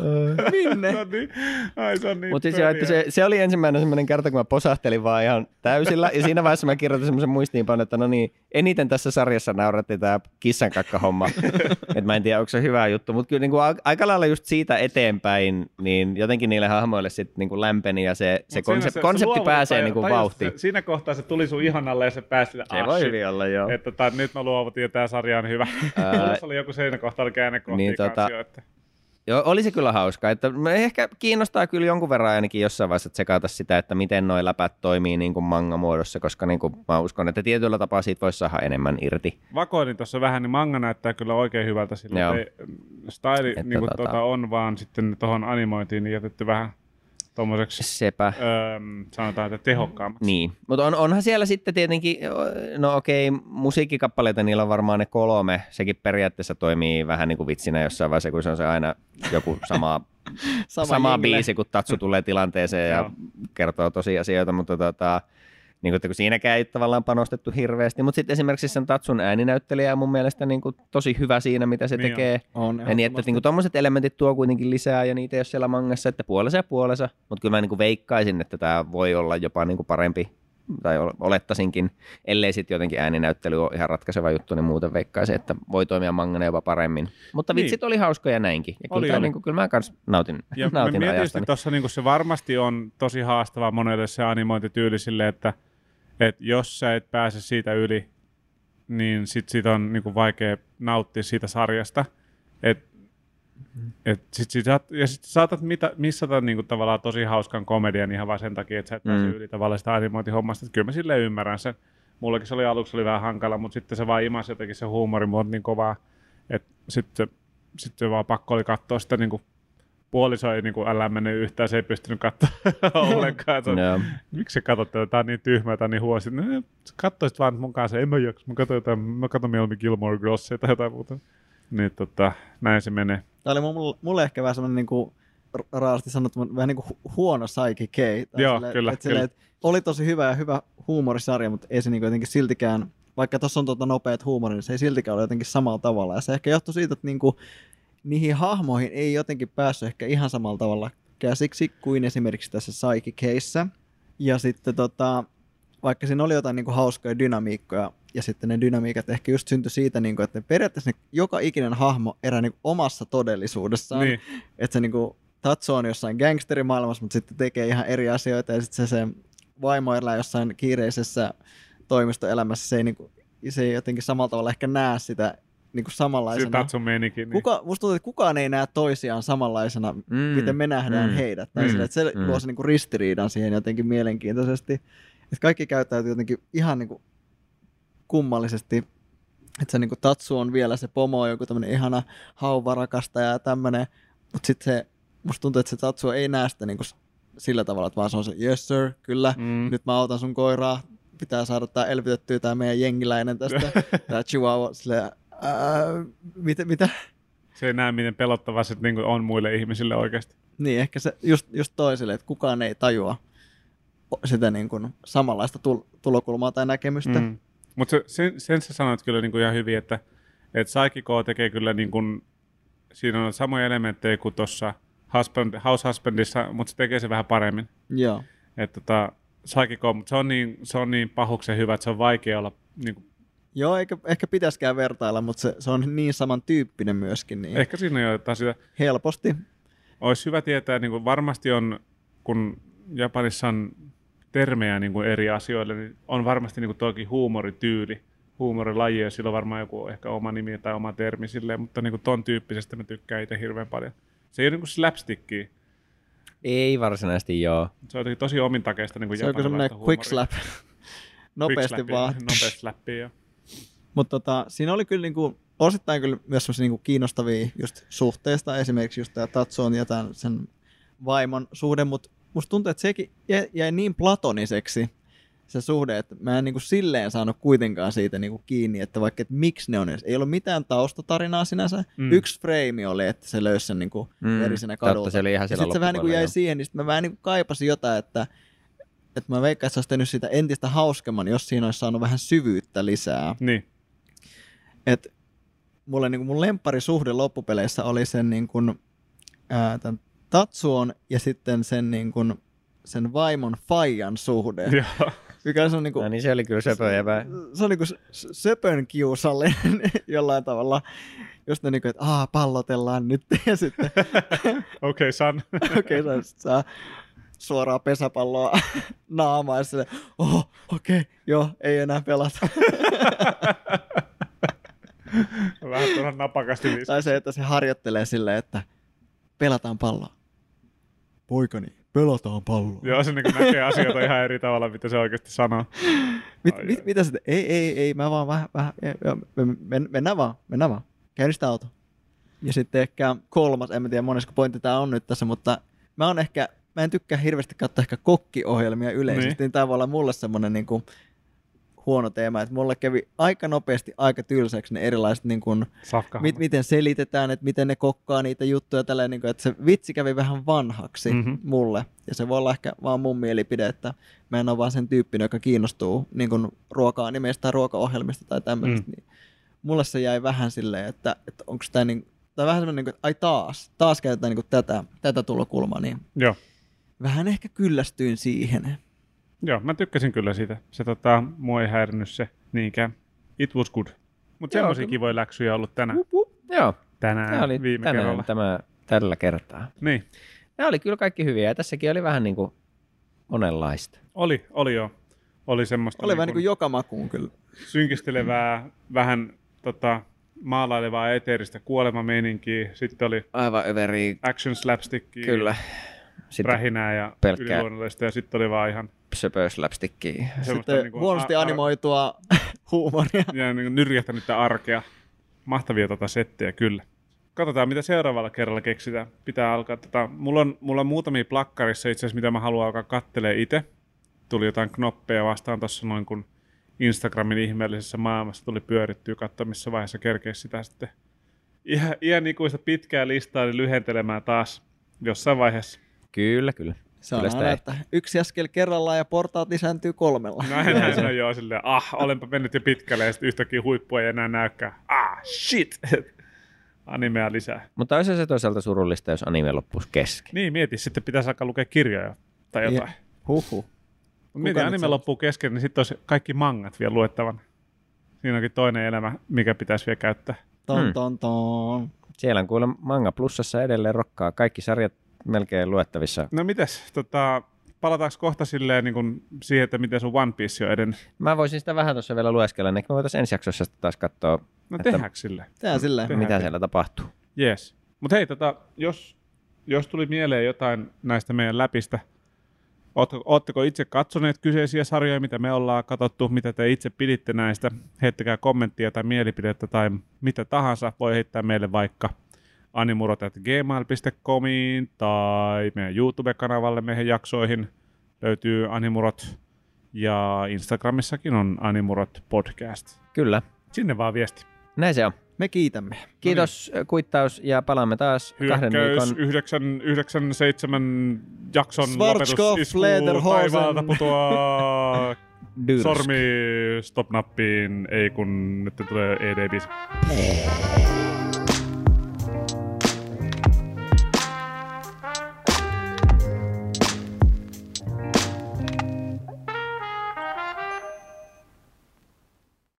Minne? No niin. Ai se on niin. Mut siis jo, että se, se oli ensimmäinen semmoinen kerta, kun mä posahtelin vaan ihan täysillä. Ja siinä vaiheessa mä kirjoitin semmoisen muistiinpanon, että no niin, eniten tässä sarjassa nauratti tää kissan kakkahomma. Et mä en tiedä, onko se hyvä juttu. Mut kyllä niinku aika lailla just siitä eteenpäin, niin jotenkin niille hahmoille sit niinku lämpeni ja se, se, konsep- se konsepti se pääsee niinku vauhtiin. Siinä kohtaa se tuli sun ihanalle ja se pääsi sitä ashin. Se voi hyvin olla, joo. Että tai, nyt mä luovutin ja tää sarja on hyvä. Ää... oli joku seinäkohta, oli käännekohtia niin, tota... kansioita. Joo, oli se kyllä hauska. Että me ehkä kiinnostaa kyllä jonkun verran ainakin jossain vaiheessa tsekata sitä, että miten noi läpät toimii niin kuin manga-muodossa, koska niin kuin mä uskon, että tietyllä tapaa siitä voisi saada enemmän irti. Vakoilin tuossa vähän, niin manga näyttää kyllä oikein hyvältä silloin. Ei, style niin kuin tota... tuota on, vaan sitten tuohon animointiin niin jätetty vähän tuommoiseksi, sepä. Öö, sanotaan, että tehokkaammaksi. Niin, mutta on, onhan siellä sitten tietenkin, no okei, musiikkikappaleita, niillä on varmaan ne kolme, sekin periaatteessa toimii vähän niin kuin vitsinä jossain vaiheessa, kun se on se aina joku sama, sama, sama biisi, kun Tatsu tulee tilanteeseen ja kertoo tosiasioita, mutta tota, niin kuin, kun siinäkään ei tavallaan panostettu hirveästi, mutta sitten esimerkiksi sen Tatsun ääninäyttelijä on mun mielestä niin kuin tosi hyvä siinä, mitä se niin tekee. On, ja niin, että niin tuommoiset elementit tuo kuitenkin lisää ja niitä ei ole siellä mangassa, että puolensa ja puolensa. Mutta kyllä mä niin kuin veikkaisin, että tämä voi olla jopa niin kuin parempi, tai olettaisinkin, ellei sitten jotenkin ääninäyttely ole ihan ratkaiseva juttu, niin muuten veikkaisin, että voi toimia mangana jopa paremmin. Mutta vitsit niin. Oli hauskoja näinkin. Ja oli, kyllä, oli. Niin kuin, kyllä mä kans nautin, ja nautin ajastani. Tietysti tuossa niin se varmasti on tosi haastava monelle se animointityyli sille, että et jos sä et pääse siitä yli, niin sit siitä on niinku vaikea nauttia siitä sarjasta. Et, et sit sit saat, ja sit saatat mitä, missata niinku tavallaan tosi hauskan komedian ihan vaan sen takia, että sä et pääse mm. yli tavallaan sitä animointihommasta. Kyllä mä silleen ymmärrän sen. Mullekin se oli aluksi oli vähän hankala, mutta sitten se vaan imasi jotenkin se huumori mua niin kovaa. Että sitten sit se vaan pakko oli katsoa sitä niinku. Puoliso ei niin kuin, älä mene yhtään, se ei pystynyt katsomaan ollenkaan. On, no. Miksi sä katsot tätä? Tää on niin tyhmää, tää on niin huosi. No, katsoisit vaan mun kanssa, en mä jaksa. Mä katson jotain, mä katson mieluummin Gilmore Girlsia tai jotain muuta. Niin tota, näin se menee. Tää oli mulle, mulle ehkä vähän semmonen niin kuin raasti sanottu, vähän niin kuin huono Saiki Kei. Joo, sille, kyllä. Et, kyllä. Sille, oli tosi hyvä ja hyvä huumorisarja, mutta ei se niin jotenkin siltikään, vaikka tossa on tuota nopeat huumorit, niin se ei siltikään ole jotenkin samalla tavalla. Ja se ehkä johtui siitä, että niin kuin, niihin hahmoihin ei jotenkin päässyt ehkä ihan samalla tavalla käsiksi kuin esimerkiksi tässä Saiki Keissä. Ja sitten tota, vaikka siinä oli jotain niin kuin hauskoja dynamiikkoja, ja sitten ne dynamiikat ehkä just syntyi siitä, niin kuin, että periaatteessa ne, joka ikinen hahmo erää niin kuin omassa todellisuudessaan. Niin. Että se niin kuin Tatsu on jossain gangsterimaailmassa, mutta sitten tekee ihan eri asioita, ja sitten se, se vaimo elää jossain kiireisessä toimistoelämässä. Se ei, niin kuin, se ei jotenkin samalla tavalla ehkä näe sitä niin kuin samanlaisena. Tatsun menikin, niin. Kuka, musta tuntuu, että kukaan ei näe toisiaan samanlaisena, mm, miten me nähdään mm, heidät. Tai mm, sille, että se mm. luo se niin kuin ristiriidan siihen jotenkin mielenkiintoisesti. Että kaikki käyttäytyy jotenkin ihan niin kuin kummallisesti. Että se niin kuin Tatsu on vielä se pomo, joku tämmöinen ihana hauvarakastaja ja tämmöinen. Mutta sitten se, musta tuntuu, että se Tatsu ei näe sitä niin kuin sillä tavalla, että vaan se on se yes sir, kyllä, mm. nyt mä autan sun koiraa. Pitää saada tää elvytettyä tää meidän jengiläinen tästä. Tää Chihuahua silleen. Äh, mitä, mitä? Se ei näe, miten pelottavaa se niin on muille ihmisille oikeasti. Niin, ehkä se just, just toiselle, että kukaan ei tajua sitä niin kuin samanlaista tulokulmaa tai näkemystä. Mm. Mutta se, sen, sen sä sanoit kyllä niin kuin ihan hyvin, että, että Saiki K tekee kyllä, niin kuin, siinä on samoja elementtejä kuin tuossa husband, House Husbandissa, mutta se tekee se vähän paremmin. Joo. Että tota, Saiki K, mutta se on niin, se on niin pahuksen hyvä, että se on vaikea olla niin kuin, joo, eikä, ehkä pitäisikään vertailla, mutta se, se on niin samantyyppinen myöskin. Niin ehkä siinä on jotain sitä. Helposti. Olisi hyvä tietää, niin kuin varmasti on, kun Japanissa on termejä niin kuin eri asioille, niin on varmasti niin kuin toki huumorityyli, huumorilaji, ja sillä on varmaan joku ehkä oma nimi tai oma termi silleen, mutta niin kuin ton tyyppisestä mä tykkään itse hirveän paljon. Se ei ole niin kuin slapstickia. Ei varsinaisesti, joo. Se on tosi omintakeista niin kuin japanilaista huumoria. Se on semmoinen quick slap. Nopeasti quick vaan. Nopeasti slappi, joo. Mutta tota, siinä oli kyllä niinku, osittain kyllä myös niinku kiinnostavia just suhteista, esimerkiksi just tämä Tatsu on ja tämän sen vaimon suhde, mutta musta tuntuu, että sekin jäi niin platoniseksi se suhde, että mä en niinku silleen saanut kuitenkaan siitä niinku kiinni, että vaikka et miksi ne on edes, ei ollut mitään taustatarinaa sinänsä, mm. yksi freimi oli, että se löysi sen niinku mm, erisenä kadulta. Sitten se, sit se vähän niinku jäi siihen, niin mä vähän niinku kaipasin jotain, että et mä veikkaan, että se olisi tehnyt sitä entistä hauskemman, jos siinä olisi saanut vähän syvyyttä lisää. Niin. että mulle niin kuin mun lempparisuhde loppupeleissä oli sen niin kuin ää, tämän Tatsuon ja sitten sen niin kuin sen vaimon Faijan suhde. Joo. Mikä se on niin kuin, no niin, se oli kyllä söpöjävä. Se on niin kuin söpön kiusallinen jollain tavalla. Just ne niin kuin, että aah, pallotellaan nyt ja sitten okei, san. Okei, san saa suoraan pesäpalloa naamaan ja silleen, oho, okei, okay, joo, ei enää pelata. Vähän tuohon napakasti. Viisi. Tai se, että se harjoittelee silleen, että pelataan palloa. Poikani, pelataan palloa. Joo, se niin kuin näkee asioita ihan eri tavalla, mitä se oikeasti sanoo. Mit, ai, mit, ai. Mitä sitten? Ei, ei, ei, mä vaan vähän, vähän, men, mennään vaan, mennään vaan. Käynnistä auto. Ja sitten ehkä kolmas, en tiedä monesko pointti tää on nyt tässä, mutta mä oon ehkä... Mä en tykkää hirveästi katsoa ehkä kokkiohjelmia yleisesti, niin tämä voi olla mulle semmoinen niin kuin huono teema, että mulle kävi aika nopeasti aika tylsäksi ne erilaiset, niin kuin, mit, miten selitetään, että miten ne kokkaa niitä juttuja, tälleen, niin kuin, että se vitsi kävi vähän vanhaksi mm-hmm. mulle, ja se voi olla ehkä vaan mun mielipide, että mä en ole vaan sen tyyppinen, joka kiinnostuu niin kuin ruokaa nimestä tai ruokaohjelmista tai tämmöistä, mm. niin mulle se jäi vähän silleen, että, että onko tämä niin, tai vähän semmoinen, että ai taas, taas käytetään niin tätä, tätä tulokulmaa, niin joo. Vähän ehkä kyllästyin siihen. Joo, mä tykkäsin kyllä siitä. Se tota, mua ei häirinnyt se niinkään. It was good. Mutta semmoisia kivoja läksyjä on ollut tänään. Wup, wup. Joo. Tänään, viime tänään, kerralla. Tämä, tällä kertaa. Niin. Nämä oli kyllä kaikki hyviä ja tässäkin oli vähän niin kuin monenlaista. Oli, oli joo. Oli semmoista. Oli niin vähän niin kuin joka makuun kyllä. Synkistelevää, vähän tota, maalailevaa eteeristä kuolemameininkiä. Sitten oli aivan överi. Action slapstickia. Kyllä. Sitten rähinää ja pelkkää yliluonnollista, ja sitten oli vaan ihan... Söpöslapstickia. Sitten niin huonosti ar- animoitua huumoria. Ja niin nyrjähtänyttä arkea. Mahtavia tota settejä, kyllä. Katsotaan, mitä seuraavalla kerralla keksitään. Pitää alkaa tota... Mulla on, mulla on muutamia plakkarissa itse asiassa, mitä mä haluan alkaa kattelemaan itse. Tuli jotain knoppeja vastaan tuossa noin, kun Instagramin ihmeellisessä maailmassa tuli pyörittyä, katsoa missä vaiheessa kerkeä sitä sitten. Ihan, ihan ikuista pitkää listaa, niin lyhentelemään taas jossain vaiheessa. Kyllä, kyllä. Se on aina, että yksi askel kerrallaan ja portaat lisääntyy kolmella. Näin, näin se on joo, silleen, ah, olenpa mennyt jo pitkälle ja sitten yhtäkkiä huippua ei enää näykään. Ah, shit! Animea lisää. Mutta olisi se toisaalta surullista, jos anime loppuisi kesken. Niin, mieti, sitten pitäisi alkaa lukea kirjoja tai jotain. Yeah. Huhhuh. Mieti, anime loppuu kesken, niin sitten olisi kaikki mangat vielä luettavana. Siinä onkin toinen elämä, mikä pitäisi vielä käyttää. Ton, ton, ton. Hmm. Siellä on kuule manga plussassa edelleen rokkaa kaikki sarjat. Melkein luettavissa. No mitäs, tota, palataanko kohta silleen, niin kun, siihen, että miten sun One Piece on edennyt? Mä voisin sitä vähän tuossa vielä lueskella, niin me voitaisiin ensi jaksossa taas katsoa, no, että sille. Sille. mitä tehdään. Siellä tapahtuu. Yes. Mutta hei, tota, jos, jos tuli mieleen jotain näistä meidän läpistä, ootteko, ootteko itse katsoneet kyseisiä sarjoja, mitä me ollaan katsottu, mitä te itse piditte näistä, heittäkää kommenttia tai mielipidettä tai mitä tahansa, voi heittää meille vaikka animurot at gmail dot comiin tai meidän YouTube-kanavalle meidän jaksoihin löytyy Animurot ja Instagramissakin on Animurot podcast. Kyllä. Sinne vaan viesti. Näin se on. Me kiitämme. Kiitos Noniin. Kuittaus ja palaamme taas Hyökkäys, kahden viikon. yhdeksän yhdeksän seitsemän jakson lopetusisku taivaalta putoaa sormi stop-nappiin, ei kun nyt tulee E D viisi.